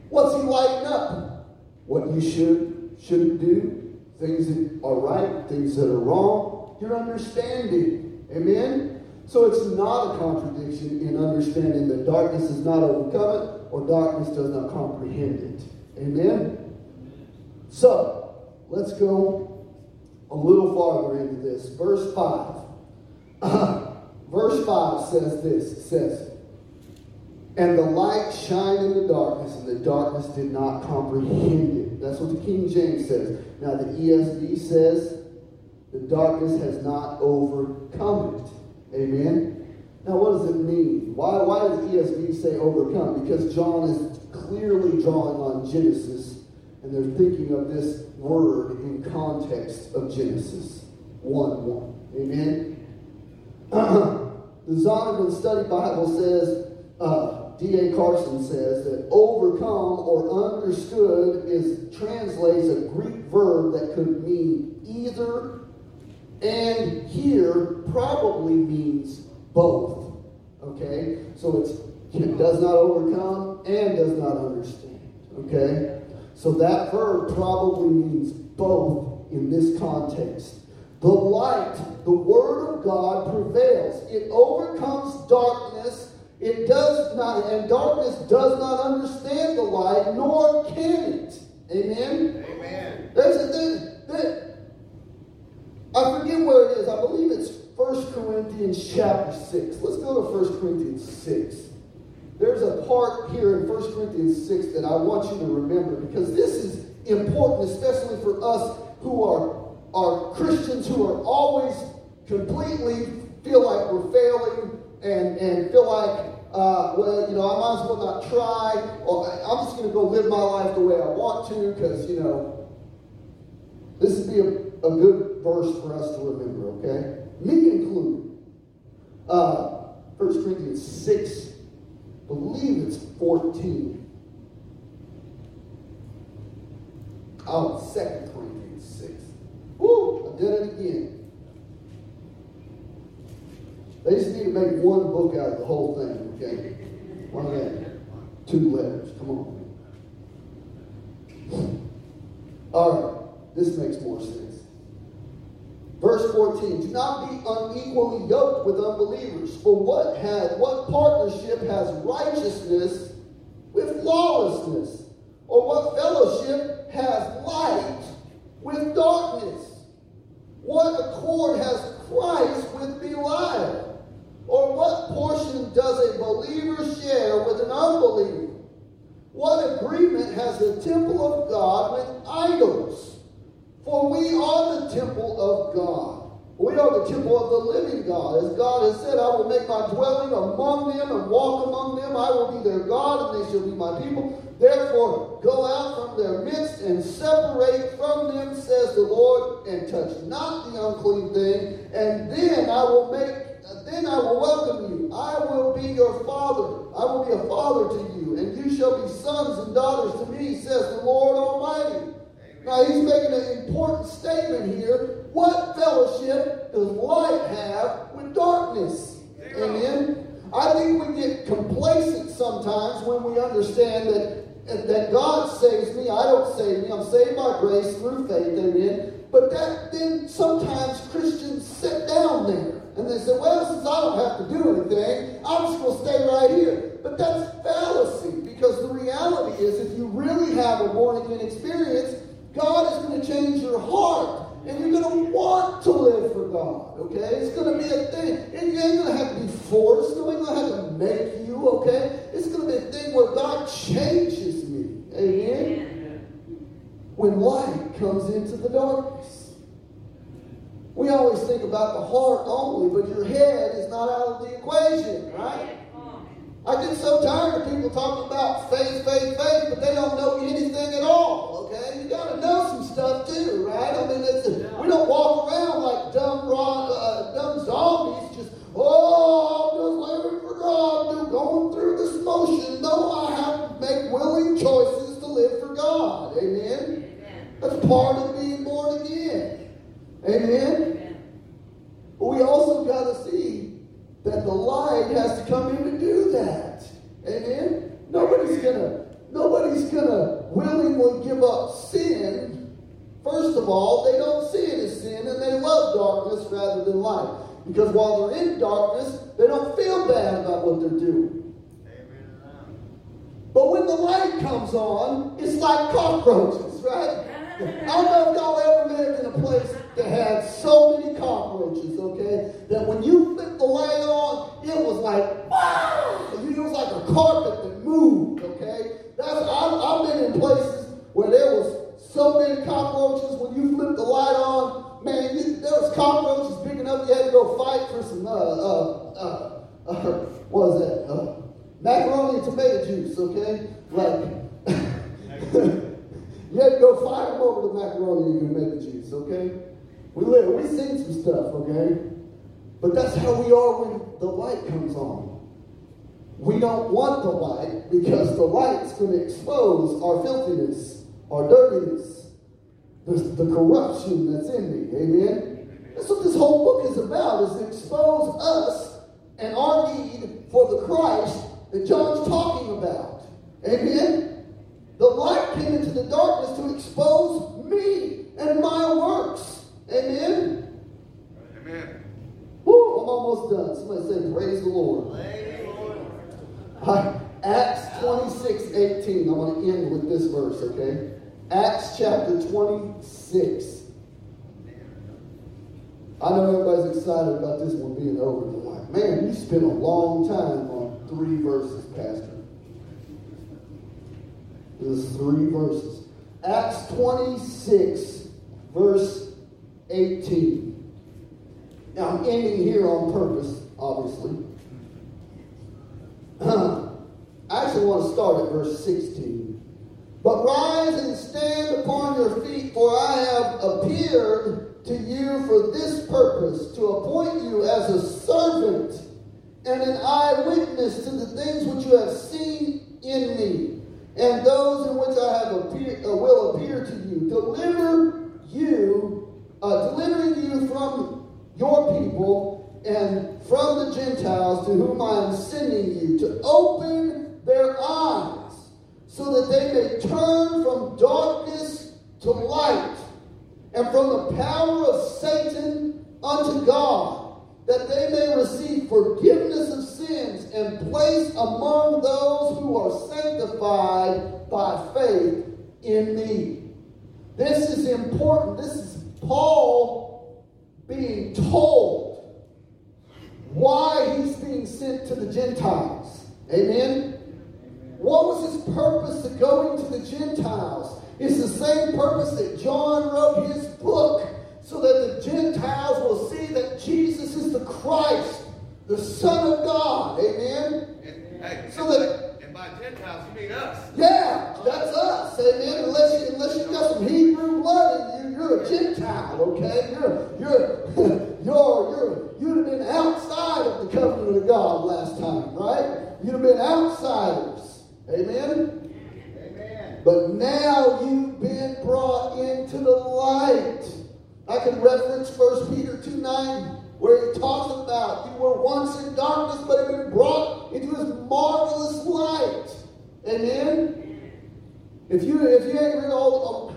What's he lighting up? What you should, shouldn't do, things that are right, things that are wrong, your understanding. Amen? So it's not a contradiction in understanding that darkness is not overcome it, or darkness does not comprehend it. Amen? So, let's go a little farther into this. Verse 5. Verse 5 says this, it says, and the light shined in the darkness, and the darkness did not comprehend it. That's what the King James says. Now the ESV says, the darkness has not overcome it. Amen? Now what does it mean? Why does ESV say overcome? Because John is clearly drawing on Genesis, and they're thinking of this word in context of Genesis 1:1. Amen? The Zondervan Study Bible says, D.A. Carson says, that overcome or understood translates a Greek verb that could mean either, and here probably means both. Okay? So it does not overcome and does not understand. Okay? So that verb probably means both in this context. The light, the Word of God, prevails. It overcomes darkness. It does not, and darkness does not understand the light, nor can it. Amen? Amen. I forget where it is. I believe it's 1 Corinthians chapter 6. Let's go to 1 Corinthians 6. There's a part here in 1 Corinthians 6 that I want you to remember, because this is important, especially for us who are are Christians who are always completely feel like we're failing and feel like, well, you know, I might as well not try, or I'm just going to go live my life the way I want to, because, you know, this would be a good verse for us to remember, okay? Me included. 1 Corinthians 6, I believe it's 14. Oh, 2 Corinthians 6. Woo, I did it again. They just need to make one book out of the whole thing, okay? One of them. Two letters. Come on. All right. This makes more sense. Verse 14. Do not be unequally yoked with unbelievers. For what partnership has righteousness with lawlessness? Or what fellowship has light with darkness? What accord has Christ with Belial? Or what portion does a believer share with an unbeliever? What agreement has the temple of God with idols? For we are the temple of God. We are the temple of the living God. As God has said, I will make my dwelling among them and walk among them. I will be their God, and they shall be my people. Therefore, go out from their midst and separate from them, says the Lord, and touch not the unclean thing. And then I will welcome you. I will be your father. I will be a father to you, and you shall be sons and daughters to me, says the Lord Almighty. Amen. Now he's making an important statement here. What fellowship does light have with darkness? Amen. I think we get complacent sometimes when we understand that God saves me. I don't save me. I'm saved by grace through faith. Amen. But then sometimes Christians sit down there and they say, well, since I don't have to do anything, I'm just going to stay right here. But that's fallacy, because the reality is if you really have a born-again experience, God is going to change your heart. And you're going to want to live for God, okay? It's going to be a thing. And you ain't going to have to be forced. No one's going to have to make you, okay? It's going to be a thing where God changes me, amen? When light comes into the darkness. We always think about the heart only, but your head is not out of the equation, right? I get so tired of people talking about faith, but they don't know anything at all, okay? You got to know some stuff too, right? I mean, we don't walk around like dumb zombies, just, I'm just living for God, I'm going through this motion. No, I have to make willing choices to live for God, amen? That's part of being born again, amen? But we also got to see that the light has to come in to do that. Amen? Nobody's gonna willingly give up sin. First of all, they don't see it as sin, and they love darkness rather than light. Because while they're in darkness, they don't feel bad about what they're doing. Amen. But when the light comes on, it's like cockroaches, right? I don't know if y'all ever lived in a place that had so many cockroaches, okay, that when you flipped the light on, it was like, wow! It was like a carpet that moved, okay? I've been in places where there was so many cockroaches, when you flipped the light on, man, there was cockroaches big enough you had to go fight for some, what was that? Macaroni and tomato juice, okay? Like... You had to go fight them over the macaroni and tomato juice, okay? We seen some stuff, okay? But that's how we are when the light comes on. We don't want the light because the light's going to expose our filthiness, our dirtiness, the corruption that's in me, amen? That's what this whole book is about, is to expose us and our need for the Christ that John's talking about, amen? The light came into the darkness to expose me and my works. Amen? Amen. Woo, I'm almost done. Somebody say, praise the Lord. Praise the Lord. Acts 26:18. I want to end with this verse, okay? Acts chapter 26. I know everybody's excited about this one being over. They're like, man, you spent a long time on 3 verses, Pastor. There's 3 verses. Acts 26, verse 18. Now, I'm ending here on purpose, obviously. I actually want to start at verse 16. But rise and stand upon your feet, for I have appeared to you for this purpose, to appoint you as a servant and an eyewitness to the things which you have seen in me, and those in which I have appeared, will appear to you, delivering you from your people and from the Gentiles to whom I am sending you, to open their eyes so that they may turn from darkness to light and from the power of Satan unto God, that they may receive forgiveness of sins and place among those who are sanctified by faith in me. This is important. This is Paul being told why he's being sent to the Gentiles. Amen? What was his purpose of going to the Gentiles? It's the same purpose that John wrote his book, so that the Gentiles will see that Jesus is the Christ, the Son of God. Amen? Hey, so that, and by Gentiles, you mean us. Yeah, that's us. Amen? Unless you got some Hebrew blood in you, you're a Gentile, okay? You'd have been outside of the covenant of God last time, right? You'd have been outsiders. Amen? Amen. But now you've been brought into the light. I can reference 1 Peter 2:9, where he talks about you were once in darkness, but have been brought into this marvelous light. Amen? If you ain't read all the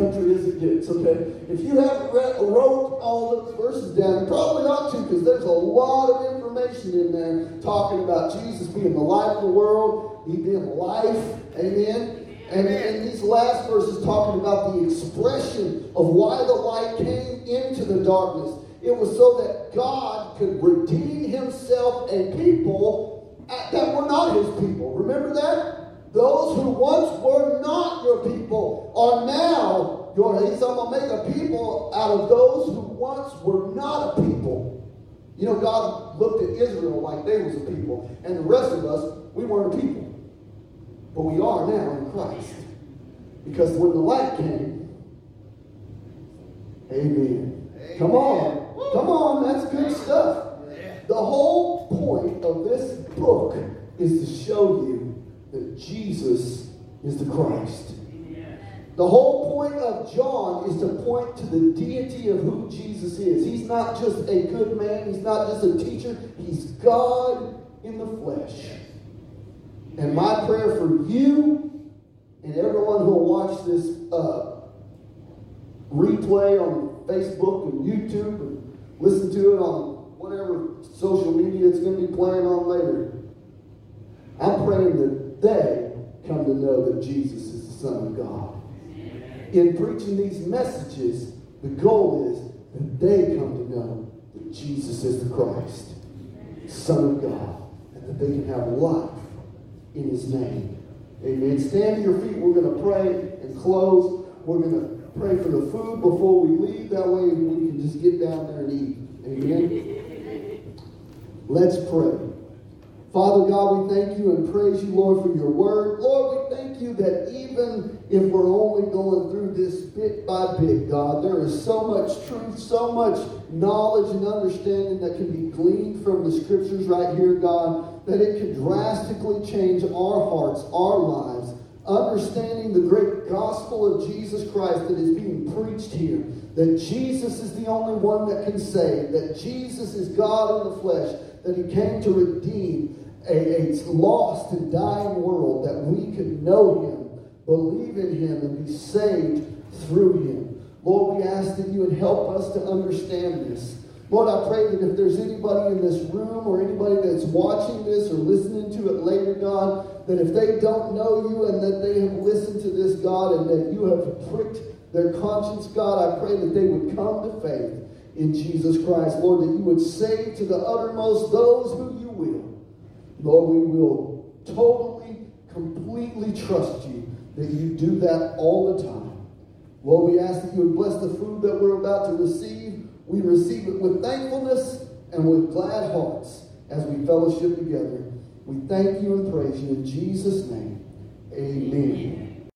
country as it gets, okay? If you haven't wrote all those verses down, you probably ought to, because there's a lot of information in there talking about Jesus being the light of the world, he being life, amen? And these last verses talking about the expression of why the light came into the darkness. It was so that God could redeem himself and people that were not his people. Remember that? Those who once were not your people are now your people. He's going to make a people out of those who once were not a people. You know, God looked at Israel like they was a people, and the rest of us, we weren't a people. But we are now in Christ. Because when the light came, amen. Come on, that's good stuff. The whole point of this book is to show you that Jesus is the Christ. Amen. The whole point of John is to point to the deity of who Jesus is. He's not just a good man. He's not just a teacher. He's God in the flesh. And my prayer for you and everyone who will watch this replay on Facebook and YouTube and listen to it on whatever social media it's going to be playing on later, I'm praying that they come to know that Jesus is the Son of God. In preaching these messages, the goal is that they come to know that Jesus is the Christ, Son of God, and that they can have life in his name. Amen. Stand to your feet. We're going to pray and close. We're going to pray for the food before we leave. That way we can just get down there and eat. Amen. Let's pray. Father God, we thank you and praise you, Lord, for your word. Lord, we thank you that even if we're only going through this bit by bit, God, there is so much truth, so much knowledge and understanding that can be gleaned from the scriptures right here, God, that it can drastically change our hearts, our lives, understanding the great gospel of Jesus Christ that is being preached here, that Jesus is the only one that can save, that Jesus is God in the flesh, that he came to redeem a lost and dying world, that we could know him, believe in him, and be saved through him. Lord, we ask that you would help us to understand this. Lord, I pray that if there's anybody in this room or anybody that's watching this or listening to it later, God, that if they don't know you and that they have listened to this, God, and that you have pricked their conscience, God, I pray that they would come to faith in Jesus Christ. Lord, that you would save to the uttermost those who you will. Lord, we will totally, completely trust you that you do that all the time. Lord, we ask that you would bless the food that we're about to receive. We receive it with thankfulness and with glad hearts as we fellowship together. We thank you and praise you in Jesus' name. Amen.